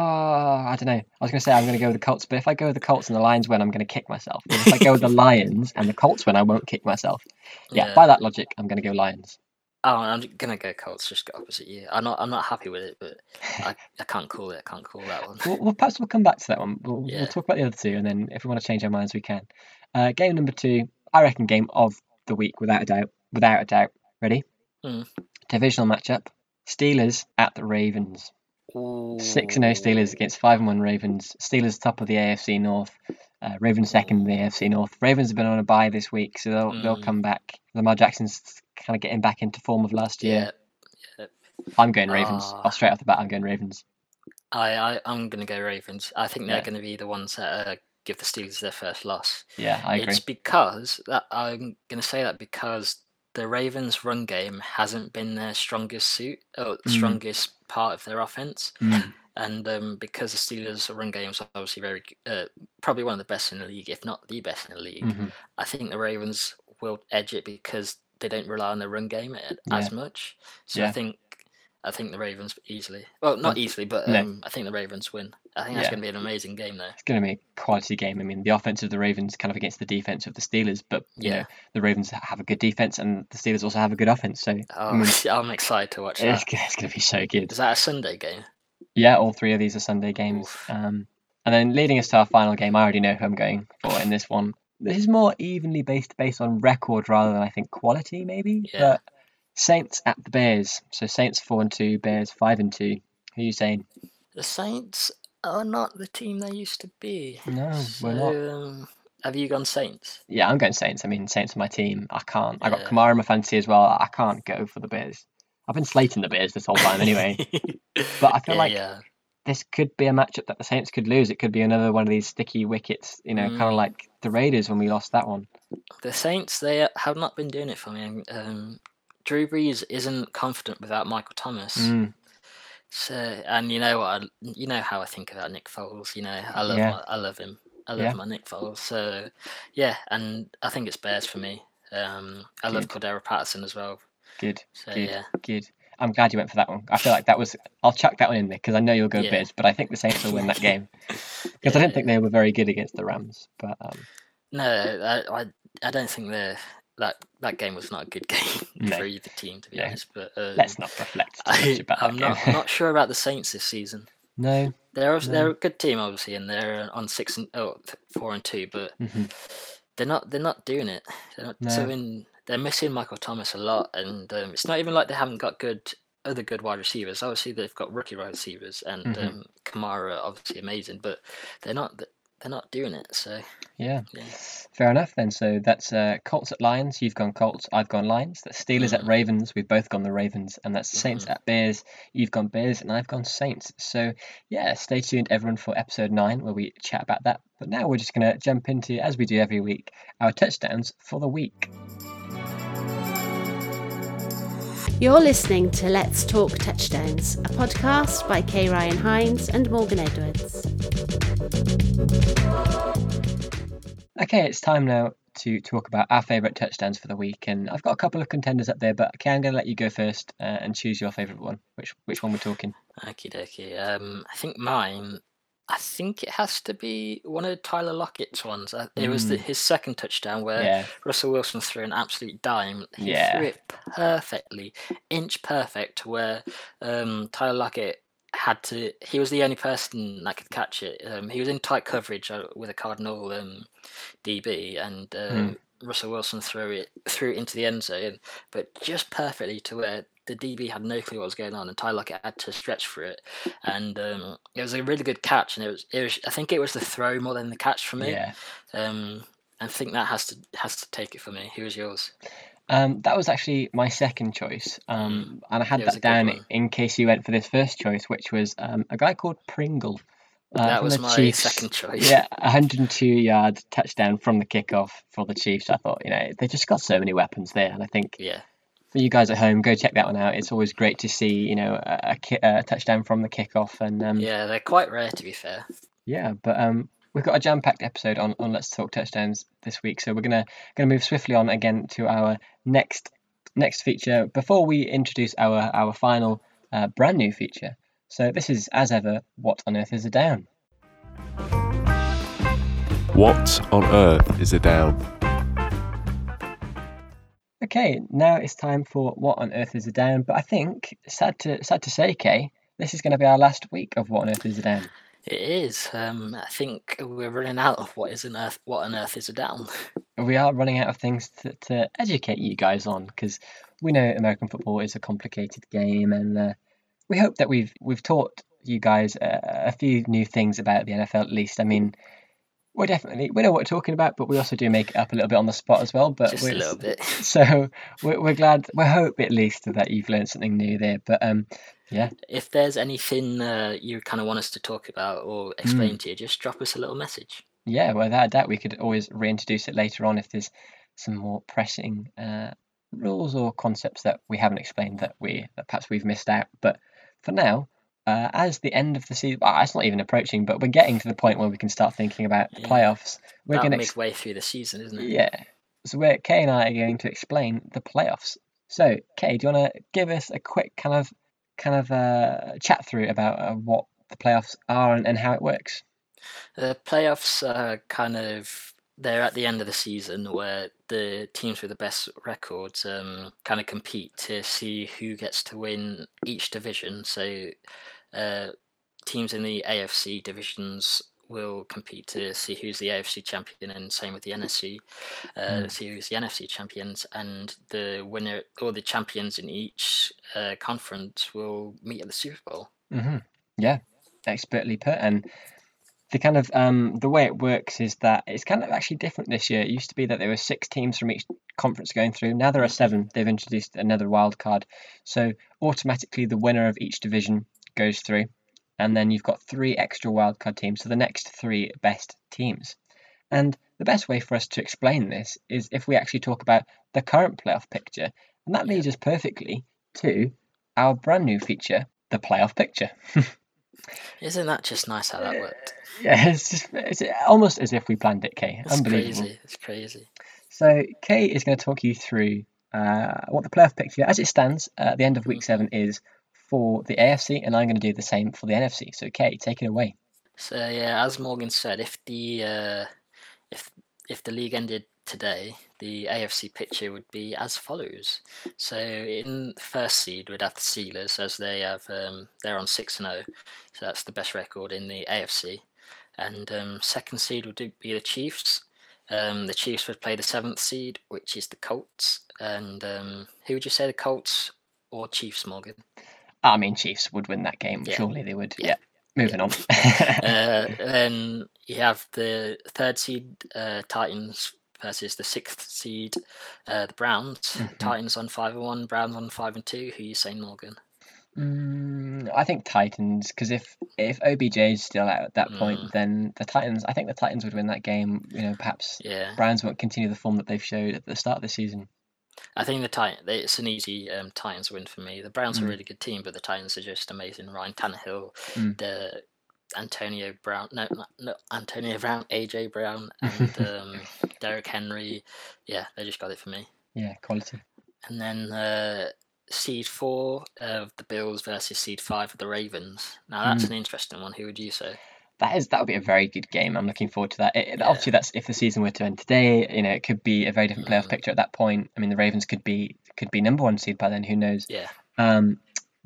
I don't know. I was going to say I'm going to go with the Colts, but if I go with the Colts and the Lions win, I'm going to kick myself. But if I go with the Lions and the Colts win, I won't kick myself. Yeah, yeah. By that logic, I'm going to go Lions. Oh, I'm going to go Colts. Just go opposite you. I'm not. I'm not happy with it, but I, I can't call it. I can't call that one. Well, well perhaps we'll come back to that one. We'll, yeah. we'll talk about the other two, and then if we want to change our minds, we can. Uh, game number two. I reckon game of the week, without a doubt. Without a doubt. Ready? Mm. Divisional matchup. Steelers at the Ravens. Ooh. six and oh Steelers against five and one Ravens. Steelers top of the A F C North. Uh, Ravens second in the A F C North. Ravens have been on a bye this week, so they'll, mm. they'll come back. Lamar Jackson's kind of getting back into form of last year. Yeah. Yeah. I'm going Ravens. Oh. Oh, straight off the bat, I'm going Ravens. I, I, I'm going to go Ravens. I think they're yeah. going to be the ones that are... give the Steelers their first loss. Yeah, I agree. It's because that I'm going to say that because the Ravens' run game hasn't been their strongest suit or mm. strongest part of their offense, mm. and um, because the Steelers' run game is obviously very uh, probably one of the best in the league, if not the best in the league. Mm-hmm. I think the Ravens will edge it because they don't rely on their run game yeah. as much. So yeah. I think I think the Ravens easily. Well, not easily, but um, no. I think the Ravens win. I think that's yeah. going to be an amazing game, though. It's going to be a quality game. I mean, the offense of the Ravens kind of against the defense of the Steelers, but you yeah. know, the Ravens have a good defense, and the Steelers also have a good offense. So oh, I mean, I'm excited to watch that. It's going to be so good. Is that a Sunday game? Yeah, all three of these are Sunday games. Um, and then leading us to our final game, I already know who I'm going for in this one. This is more evenly based based on record rather than I think quality, maybe. Yeah. But Saints at the Bears. So Saints four and two, Bears five and two. Who are you saying? The Saints are not the team they used to be. No, so, we're not. Um, have you gone Saints? Yeah, I'm going Saints. I mean, Saints are my team. I can't. I got yeah. Kamara in my fantasy as well. I can't go for the Bears. I've been slating the Bears this whole time anyway. But I feel yeah, like yeah. this could be a matchup that the Saints could lose. It could be another one of these sticky wickets. You know, mm. kind of like the Raiders when we lost that one. The Saints, they have not been doing it for me. Um, Drew Brees isn't confident without Michael Thomas. Mm. So, and you know what? I, you know how I think about Nick Foles. You know, I love, yeah. my, I love him. I love yeah. my Nick Foles. So, yeah, and I think it's Bears for me. Um, I good. love Cordero Patterson as well. Good. So, good. Yeah. Good. I'm glad you went for that one. I feel like that was. I'll chuck that one in there because I know you'll go yeah. Bears, but I think the Saints will win that game because yeah. I don't think they were very good against the Rams. But um... no, I, I, I don't think they're. That that game was not a good game no. for either team, to be no. honest. But um, let's not reflect too much about I'm that not game. Not sure about the Saints this season. No, they're no. they're a good team, obviously, and they're on six and oh, four and two, but mm-hmm. they're not they're not doing it. They're not no. doing, They're missing Michael Thomas a lot, and um, it's not even like they haven't got good other good wide receivers. Obviously, they've got rookie wide receivers, and mm-hmm. um, Kamara obviously amazing, but they're not. The, They're not doing it, so... Yeah. yeah. Fair enough, then. So that's uh, Colts at Lions. You've gone Colts. I've gone Lions. That's Steelers mm-hmm. at Ravens. We've both gone the Ravens. And that's Saints mm-hmm. at Bears. You've gone Bears, and I've gone Saints. So, yeah, stay tuned, everyone, for episode nine, where we chat about that. But now we're just going to jump into, as we do every week, our touchdowns for the week. You're listening to Let's Talk Touchdowns, a podcast by K. Ryan Hines and Morgan Edwards. Okay, it's time now to talk about our favourite touchdowns for the week, and I've got a couple of contenders up there, but okay, I'm going to let you go first uh, and choose your favourite one. Which which one we're talking? Okie dokie. Um, I think mine. I think it has to be one of Tyler Lockett's ones. It was the, his second touchdown where yeah. Russell Wilson threw an absolute dime. He yeah. threw it perfectly, inch perfect, where um, Tyler Lockett had to... He was the only person that could catch it. Um, he was in tight coverage with a Cardinal um, D B, and um, mm. Russell Wilson threw it threw it into the end zone, but just perfectly to where... The D B had no clue what was going on, and Tyler Lockett had to stretch for it, and um, it was a really good catch. And it was, it was, I think it was the throw more than the catch for me. Yeah. Um, I think that has to has to take it for me. Who was yours? Um, that was actually my second choice, um, and I had yeah, that down in case you went for this first choice, which was um, a guy called Pringle. Uh, that was my Chiefs. second choice. Yeah, one hundred two yard touchdown from the kickoff for the Chiefs. I thought, you know, they just got so many weapons there, and I think yeah. for you guys at home, go check that one out. It's always great to see, you know, a, a, a touchdown from the kickoff, and um, yeah, they're quite rare to be fair. Yeah, but um. We've got a jam-packed episode on, on Let's Talk Touchdowns this week, so we're gonna gonna move swiftly on again to our next next feature before we introduce our our final uh, brand new feature. So this is, as ever, What on Earth is a Down? What on Earth is a Down? Okay, now it's time for What on Earth is a Down. But I think sad to sad to say, Kay, this is going to be our last week of What on Earth is a Down. It is. Um, I think we're running out of what is on earth. What on earth is a down? We are running out of things to, to educate you guys on, because we know American football is a complicated game, and uh, we hope that we've we've taught you guys uh, a few new things about the N F L at least. I mean, we definitely we know what we're talking about, but we also do make it up a little bit on the spot as well. But just a little bit. So we're, we're glad. We hope at least that you've learned something new there. But um. Yeah. If there's anything uh, you kind of want us to talk about or explain mm. to you, just drop us a little message. Yeah, without a doubt, we could always reintroduce it later on if there's some more pressing uh, rules or concepts that we haven't explained that we that perhaps we've missed out. But for now, uh, as the end of the season, well, it's not even approaching, but we're getting to the point where we can start thinking about the yeah. playoffs. We're going midway ex- through the season, isn't it? Yeah. So we're, Kay and I are going to explain the playoffs. So, Kay, do you want to give us a quick kind of kind of uh, chat through about uh, what the playoffs are and, and how it works? The playoffs are kind of, they're at the end of the season where the teams with the best records um, kind of compete to see who gets to win each division. So uh, teams in the A F C divisions will compete to see who's the A F C champion, and same with the N F C, uh, mm. see who's the N F C champions, and the winner or the champions in each uh, conference will meet at the Super Bowl. Mm-hmm. Yeah, expertly put. And the kind of um, the way it works is that it's kind of actually different this year. It used to be that there were six teams from each conference going through. Now there are seven. They've introduced another wild card, so automatically the winner of each division goes through. And then you've got three extra wildcard teams, so the next three best teams. And the best way for us to explain this is if we actually talk about the current playoff picture. And that leads us perfectly to our brand new feature, the playoff picture. Isn't that just nice how that worked? Uh, yeah, it's, just, it's almost as if we planned it, Kay. It's Unbelievable. crazy. It's crazy. So Kay is going to talk you through uh, what the playoff picture, as it stands uh, at the end of week seven, is for the A F C, and I'm going to do the same for the N F C. So, Kay, take it away. So, yeah, as Morgan said, if the uh, if if the league ended today, the A F C picture would be as follows. So, in the first seed, we'd have the Steelers, as they have um, they're on six and zero, so that's the best record in the A F C. And um, second seed would be the Chiefs. Um, the Chiefs would play the seventh seed, which is the Colts. And um, who would you say, the Colts or Chiefs, Morgan? I mean, Chiefs would win that game. Yeah. Surely they would. Yeah. yeah. Moving yeah. on. uh, then you have the third seed uh, Titans versus the sixth seed uh, the Browns. Mm-hmm. Titans on five and one, Browns on five and two. Who are you saying, Morgan? Mm, I think Titans, because if if O B J is still out at that mm. point, then the Titans. I think the Titans would win that game. You know, perhaps yeah. Browns won't continue the form that they've showed at the start of the season. I think the Titan, it's an easy um, Titans win for me. The Browns mm. are a really good team, but the Titans are just amazing. Ryan Tannehill, mm. the Antonio Brown, no, no, Antonio Brown, A J Brown, and um, Derrick Henry. Yeah, they just got it for me. Yeah, quality. And then uh, seed four of the Bills versus seed five of the Ravens. Now that's mm. an interesting one. Who would you say? That is, that would be a very good game. I'm looking forward to that. It, yeah. Obviously, that's if the season were to end today. You know, it could be a very different playoff mm. picture at that point. I mean, the Ravens could be could be number one seed by then. Who knows? Yeah. Um,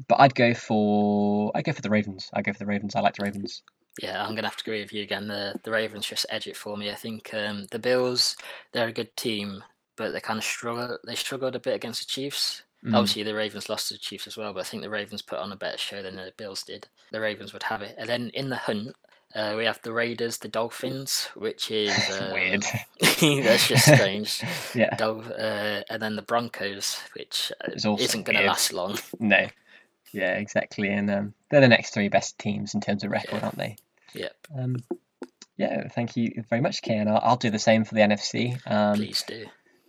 but I'd go for I'd go for the Ravens. I'd go for the Ravens. I like the Ravens. Yeah, I'm gonna have to agree with you again. The the Ravens just edge it for me. I think um, the Bills, they're a good team, but they kind of struggle. They struggled a bit against the Chiefs. Mm. Obviously, the Ravens lost to the Chiefs as well, but I think the Ravens put on a better show than the Bills did. The Ravens would have it, and then in the hunt. Uh, we have the Raiders, the Dolphins, which is um, weird. That's just strange. Yeah. Go, uh, and then the Broncos, which isn't going to last long. No. Yeah, exactly. And um, they're the next three best teams in terms of record, yeah. aren't they? Yeah. Um, yeah, thank you very much, Kay. And I'll, I'll do the same for the N F C. Um, Please do.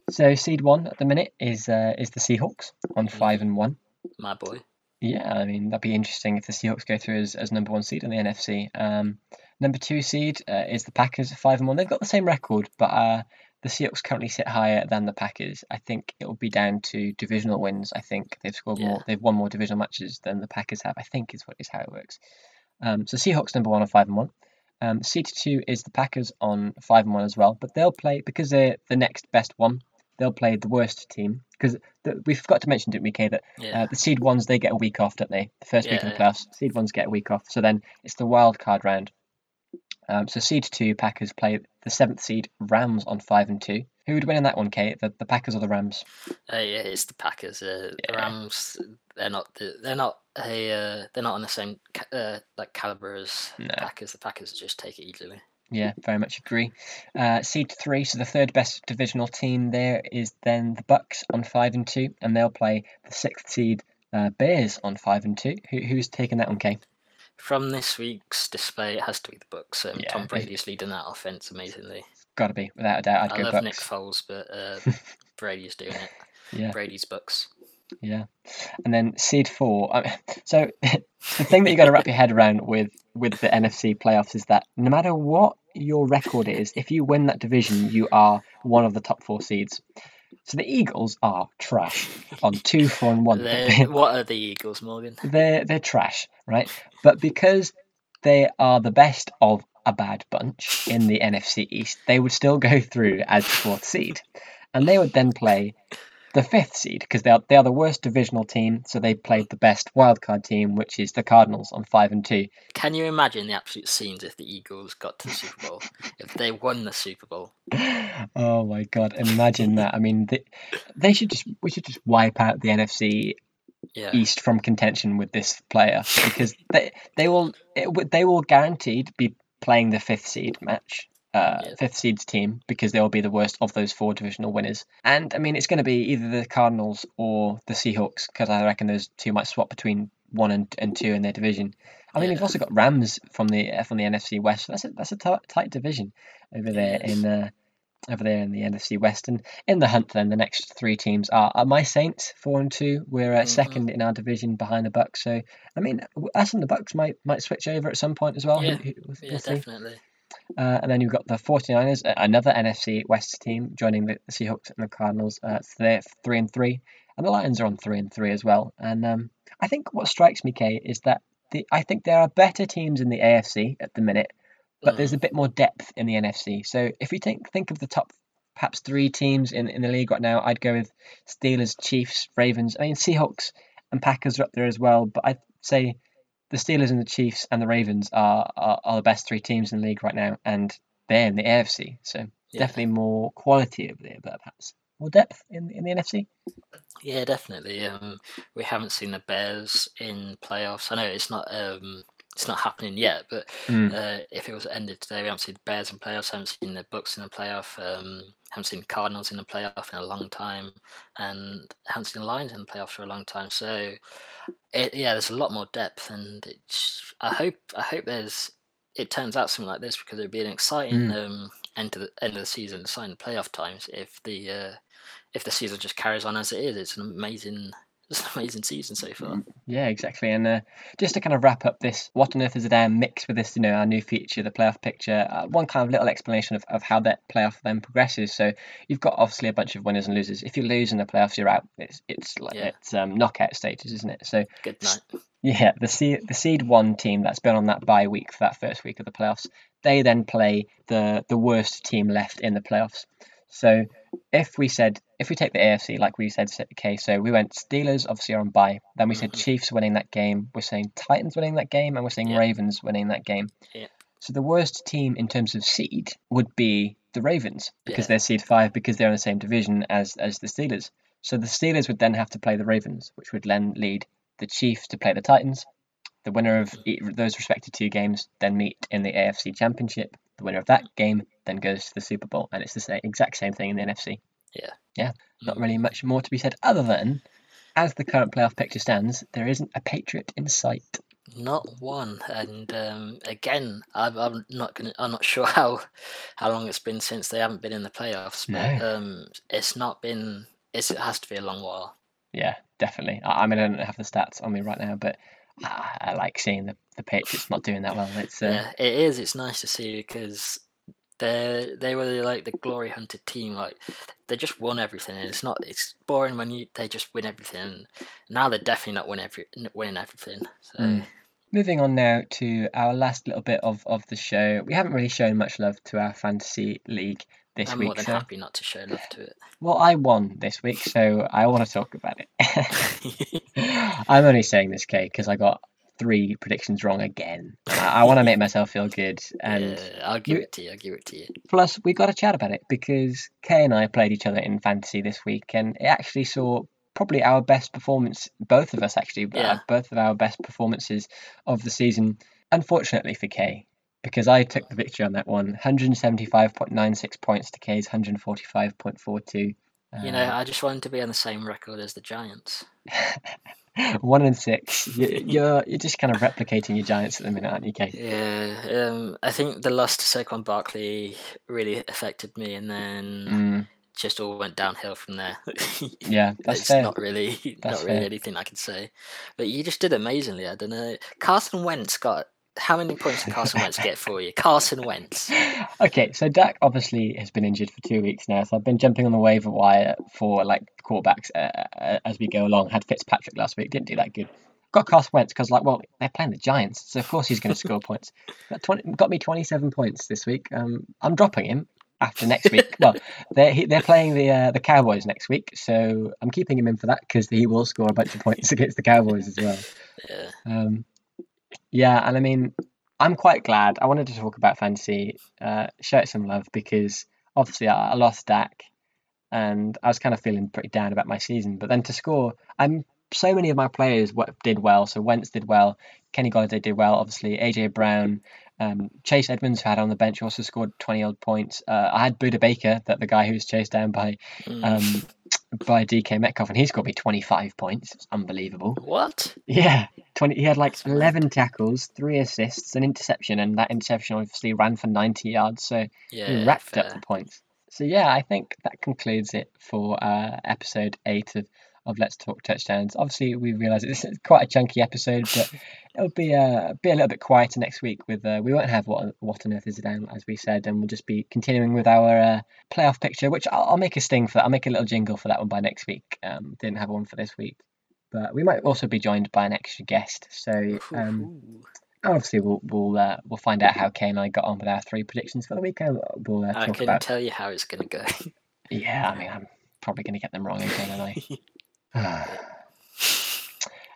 So seed one at the minute is uh, is the Seahawks on five and one. My boy. Yeah, I mean, that'd be interesting if the Seahawks go through as, as number one seed in the N F C. Um, number two seed uh, is the Packers at five and one. They've got the same record, but uh, the Seahawks currently sit higher than the Packers. I think it will be down to divisional wins. I think they've scored yeah. more. They've won more divisional matches than the Packers have. I think is what is how it works. Um, so Seahawks number one on five and one. Um, seed two is the Packers on five and one as well, but they'll play because they're the next best one. They'll play the worst team because we forgot to mention, didn't we, Kay, that yeah. uh, the seed ones, they get a week off, don't they? The first yeah, week of the playoffs, seed ones get a week off. So then it's the wild card round. Um, so seed two, Packers play the seventh seed Rams on five and two. Who would win in that one, Kay? The, the Packers or the Rams? Uh, yeah, it's the Packers. Uh, yeah. The Rams, they're not they're not a uh, they're not on the same uh, like caliber as no. the Packers. The Packers just take it easily. Yeah, very much agree. Uh, seed three, so the third best divisional team there is then the Bucks on five and two, and they'll play the sixth seed uh, Bears on five and two. Who who's taking that one, Kay? From this week's display, it has to be the Bucks. Um, yeah, Tom Brady's leading that offense amazingly. Got to be, without a doubt. I'd I go love Bucks. Nick Foles, but uh, Brady's doing it. Yeah. Brady's Bucks. Yeah, and then seed four. Um, so the thing that you got to wrap your head around with with the N F C playoffs is that no matter what your record is, if you win that division, you are one of the top four seeds. So the Eagles are trash on two, four, and one. What are the Eagles, Morgan? They're they're trash, right? But because they are the best of a bad bunch in the N F C East, they would still go through as the fourth seed, and they would then play the fifth seed because they are they are the worst divisional team, so they played the best wildcard team, which is the Cardinals on five and two. Can you imagine the absolute scenes if the Eagles got to the Super Bowl? If they won the Super Bowl? Oh my God! Imagine that. I mean, they, they should just we should just wipe out the N F C yeah. East from contention with this player because they they will it, they will guaranteed be playing the fifth seed match. Uh, yeah. fifth seeds team because they will be the worst of those four divisional winners. And I mean, it's going to be either the Cardinals or the Seahawks because I reckon those two might swap between one and, and two in their division. I mean, yeah. we've also got Rams from the from the N F C West. So that's a that's a t- tight division over there yes. in uh, over there in the N F C West. And in the hunt, then the next three teams are, are my Saints four and two. We're uh, mm-hmm. second in our division behind the Bucks. So I mean, us and the Bucks might might switch over at some point as well. Yeah, who, who, who, yeah we'll definitely. Uh, and then you've got the 49ers, another N F C West team, joining the Seahawks and the Cardinals. Uh, so they're three and three, and the Lions are on three and three as well. And um, I think what strikes me, Kay, is that the I think there are better teams in the A F C at the minute, but mm. there's a bit more depth in the N F C. So if you think think of the top, perhaps three teams in in the league right now, I'd go with Steelers, Chiefs, Ravens. I mean, Seahawks and Packers are up there as well, but I'd say the Steelers and the Chiefs and the Ravens are, are, are the best three teams in the league right now, and they're in the A F C. So yeah. definitely more quality over there, but perhaps more depth in, in the N F C. Yeah, definitely. Um, we haven't seen the Bears in playoffs. I know it's not um, it's not happening yet, but mm. uh, if it was ended today, we haven't seen the Bears in playoffs. Haven't seen the Bucks in the playoff. Um, haven't seen the Cardinals in the playoff in a long time, and haven't seen the Lions in the playoff for a long time. So. It, yeah, there's a lot more depth, and it's, I hope I hope there's it turns out something like this because it would be an exciting mm. um, end to the end of the season, exciting playoff times. If the uh, if the season just carries on as it is, it's an amazing it's an amazing season so far. Yeah, exactly. And uh, just to kind of wrap up this, what on earth is it there mixed with this, you know, our new feature, the playoff picture. Uh, one kind of little explanation of, of how that playoff then progresses. So you've got obviously a bunch of winners and losers. If you lose in the playoffs, you're out. It's it's like yeah. it's um, knockout stages, isn't it? So good night. Yeah, the seed the seed one team that's been on that bye week for that first week of the playoffs, they then play the the worst team left in the playoffs. So if we said, if we take the A F C, like we said, okay, so we went Steelers, obviously are on bye. Then we mm-hmm. said Chiefs winning that game. We're saying Titans winning that game. And we're saying yeah. Ravens winning that game. Yeah. So the worst team in terms of seed would be the Ravens because yeah. they're seed five, because they're in the same division as, as the Steelers. So the Steelers would then have to play the Ravens, which would then lead the Chiefs to play the Titans. The winner of mm-hmm. those respective two games then meet in the A F C Championship. The winner of that game then goes to the Super Bowl, and it's the same, exact same thing in the N F C. Yeah. Yeah. Not really much more to be said other than, as the current playoff picture stands, there isn't a Patriot in sight. Not one. And um, again, I'm, I'm not gonna, I'm not sure how, how long it's been since they haven't been in the playoffs. But no. um, it's not been. It's, it has to be a long while. Yeah, definitely. I, I mean, I don't have the stats on me right now, but I, I like seeing the the Patriots not doing that well. It's uh... yeah, it is. It's nice to see because they they were like the glory hunted team. Like they just won everything, and it's not. It's boring when you they just win everything. Now they're definitely not win every winning everything. So. Mm. Moving on now to our last little bit of, of the show. We haven't really shown much love to our fantasy league this I'm week. I'm more than so. happy not to show love to it. Well, I won this week, so I want to talk about it. I'm only saying this, Kay, because I got three predictions wrong again. I, I want to make myself feel good. And yeah, I'll give you, it to you. I'll give it to you. Plus, we got to chat about it because Kay and I played each other in fantasy this week, and it actually saw... probably our best performance, both of us actually, yeah. both of our best performances of the season. Unfortunately for Kay, because I took the victory on that one, one hundred seventy-five point nine six points to Kay's one hundred forty-five point four two. Uh, you know, I just wanted to be on the same record as the Giants. One and six. You, you're you're just kind of replicating your Giants at the minute, aren't you, Kay? Yeah. Um, I think the loss to Saquon Barkley really affected me, and then. Mm. Just all went downhill from there. Yeah, that's it's fair. not really, that's not really fair. Anything I can say. But you just did amazingly. I don't know. Carson Wentz got how many points did Carson Wentz get for you? Carson Wentz. Okay, so Dak obviously has been injured for two weeks now. So I've been jumping on the waiver wire for like quarterbacks uh, as we go along. Had Fitzpatrick last week, didn't do that good. Got Carson Wentz because like, well, they're playing the Giants, so of course he's going to score points. Got, twenty, got me twenty-seven points this week. Um, I'm dropping him. After next week, well, they're they're playing the uh, the Cowboys next week, so I'm keeping him in for that because he will score a bunch of points against the Cowboys as well. Yeah. Um, yeah, and I mean, I'm quite glad. I wanted to talk about fantasy, uh, show it some love because obviously I, I lost Dak, and I was kind of feeling pretty down about my season. But then to score, I'm so many of my players did well. So Wentz did well, Kenny Golladay did well, obviously A J Brown. Um, Chase Edmonds, who I had on the bench, also scored twenty-odd points. Uh, I had Buda Baker, that the guy who was chased down by um, by D K Metcalf, and he scored me twenty-five points. It's unbelievable. What? Yeah, twenty. He had like That's eleven mad. tackles, three assists, an interception, and that interception obviously ran for ninety yards, so yeah, he wrapped fair. up the points. So yeah, I think that concludes it for uh, episode eight of of Let's Talk Touchdowns. Obviously, we realise this is quite a chunky episode, but it'll be uh, be a little bit quieter next week. With uh, we won't have what what on earth is it down, as we said, and we'll just be continuing with our uh, playoff picture, which I'll, I'll make a sting for that. I'll make a little jingle for that one by next week. Um, didn't have one for this week, but we might also be joined by an extra guest. So um, obviously, we'll we'll uh, we'll find out how Kay and I got on with our three predictions for the week. We'll uh, talk I can about... tell you how it's going to go. Yeah, I mean, I'm probably going to get them wrong again, aren't I?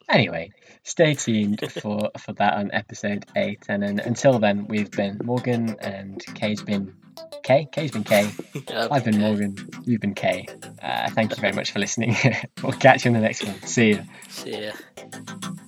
Anyway, stay tuned for, for that on episode eight, and, and until then we've been Morgan and Kay's been Kay? Kay's been Kay. I've been Morgan, you've been Kay. Uh, thank you very much for listening. We'll catch you in the next one. See ya. See ya.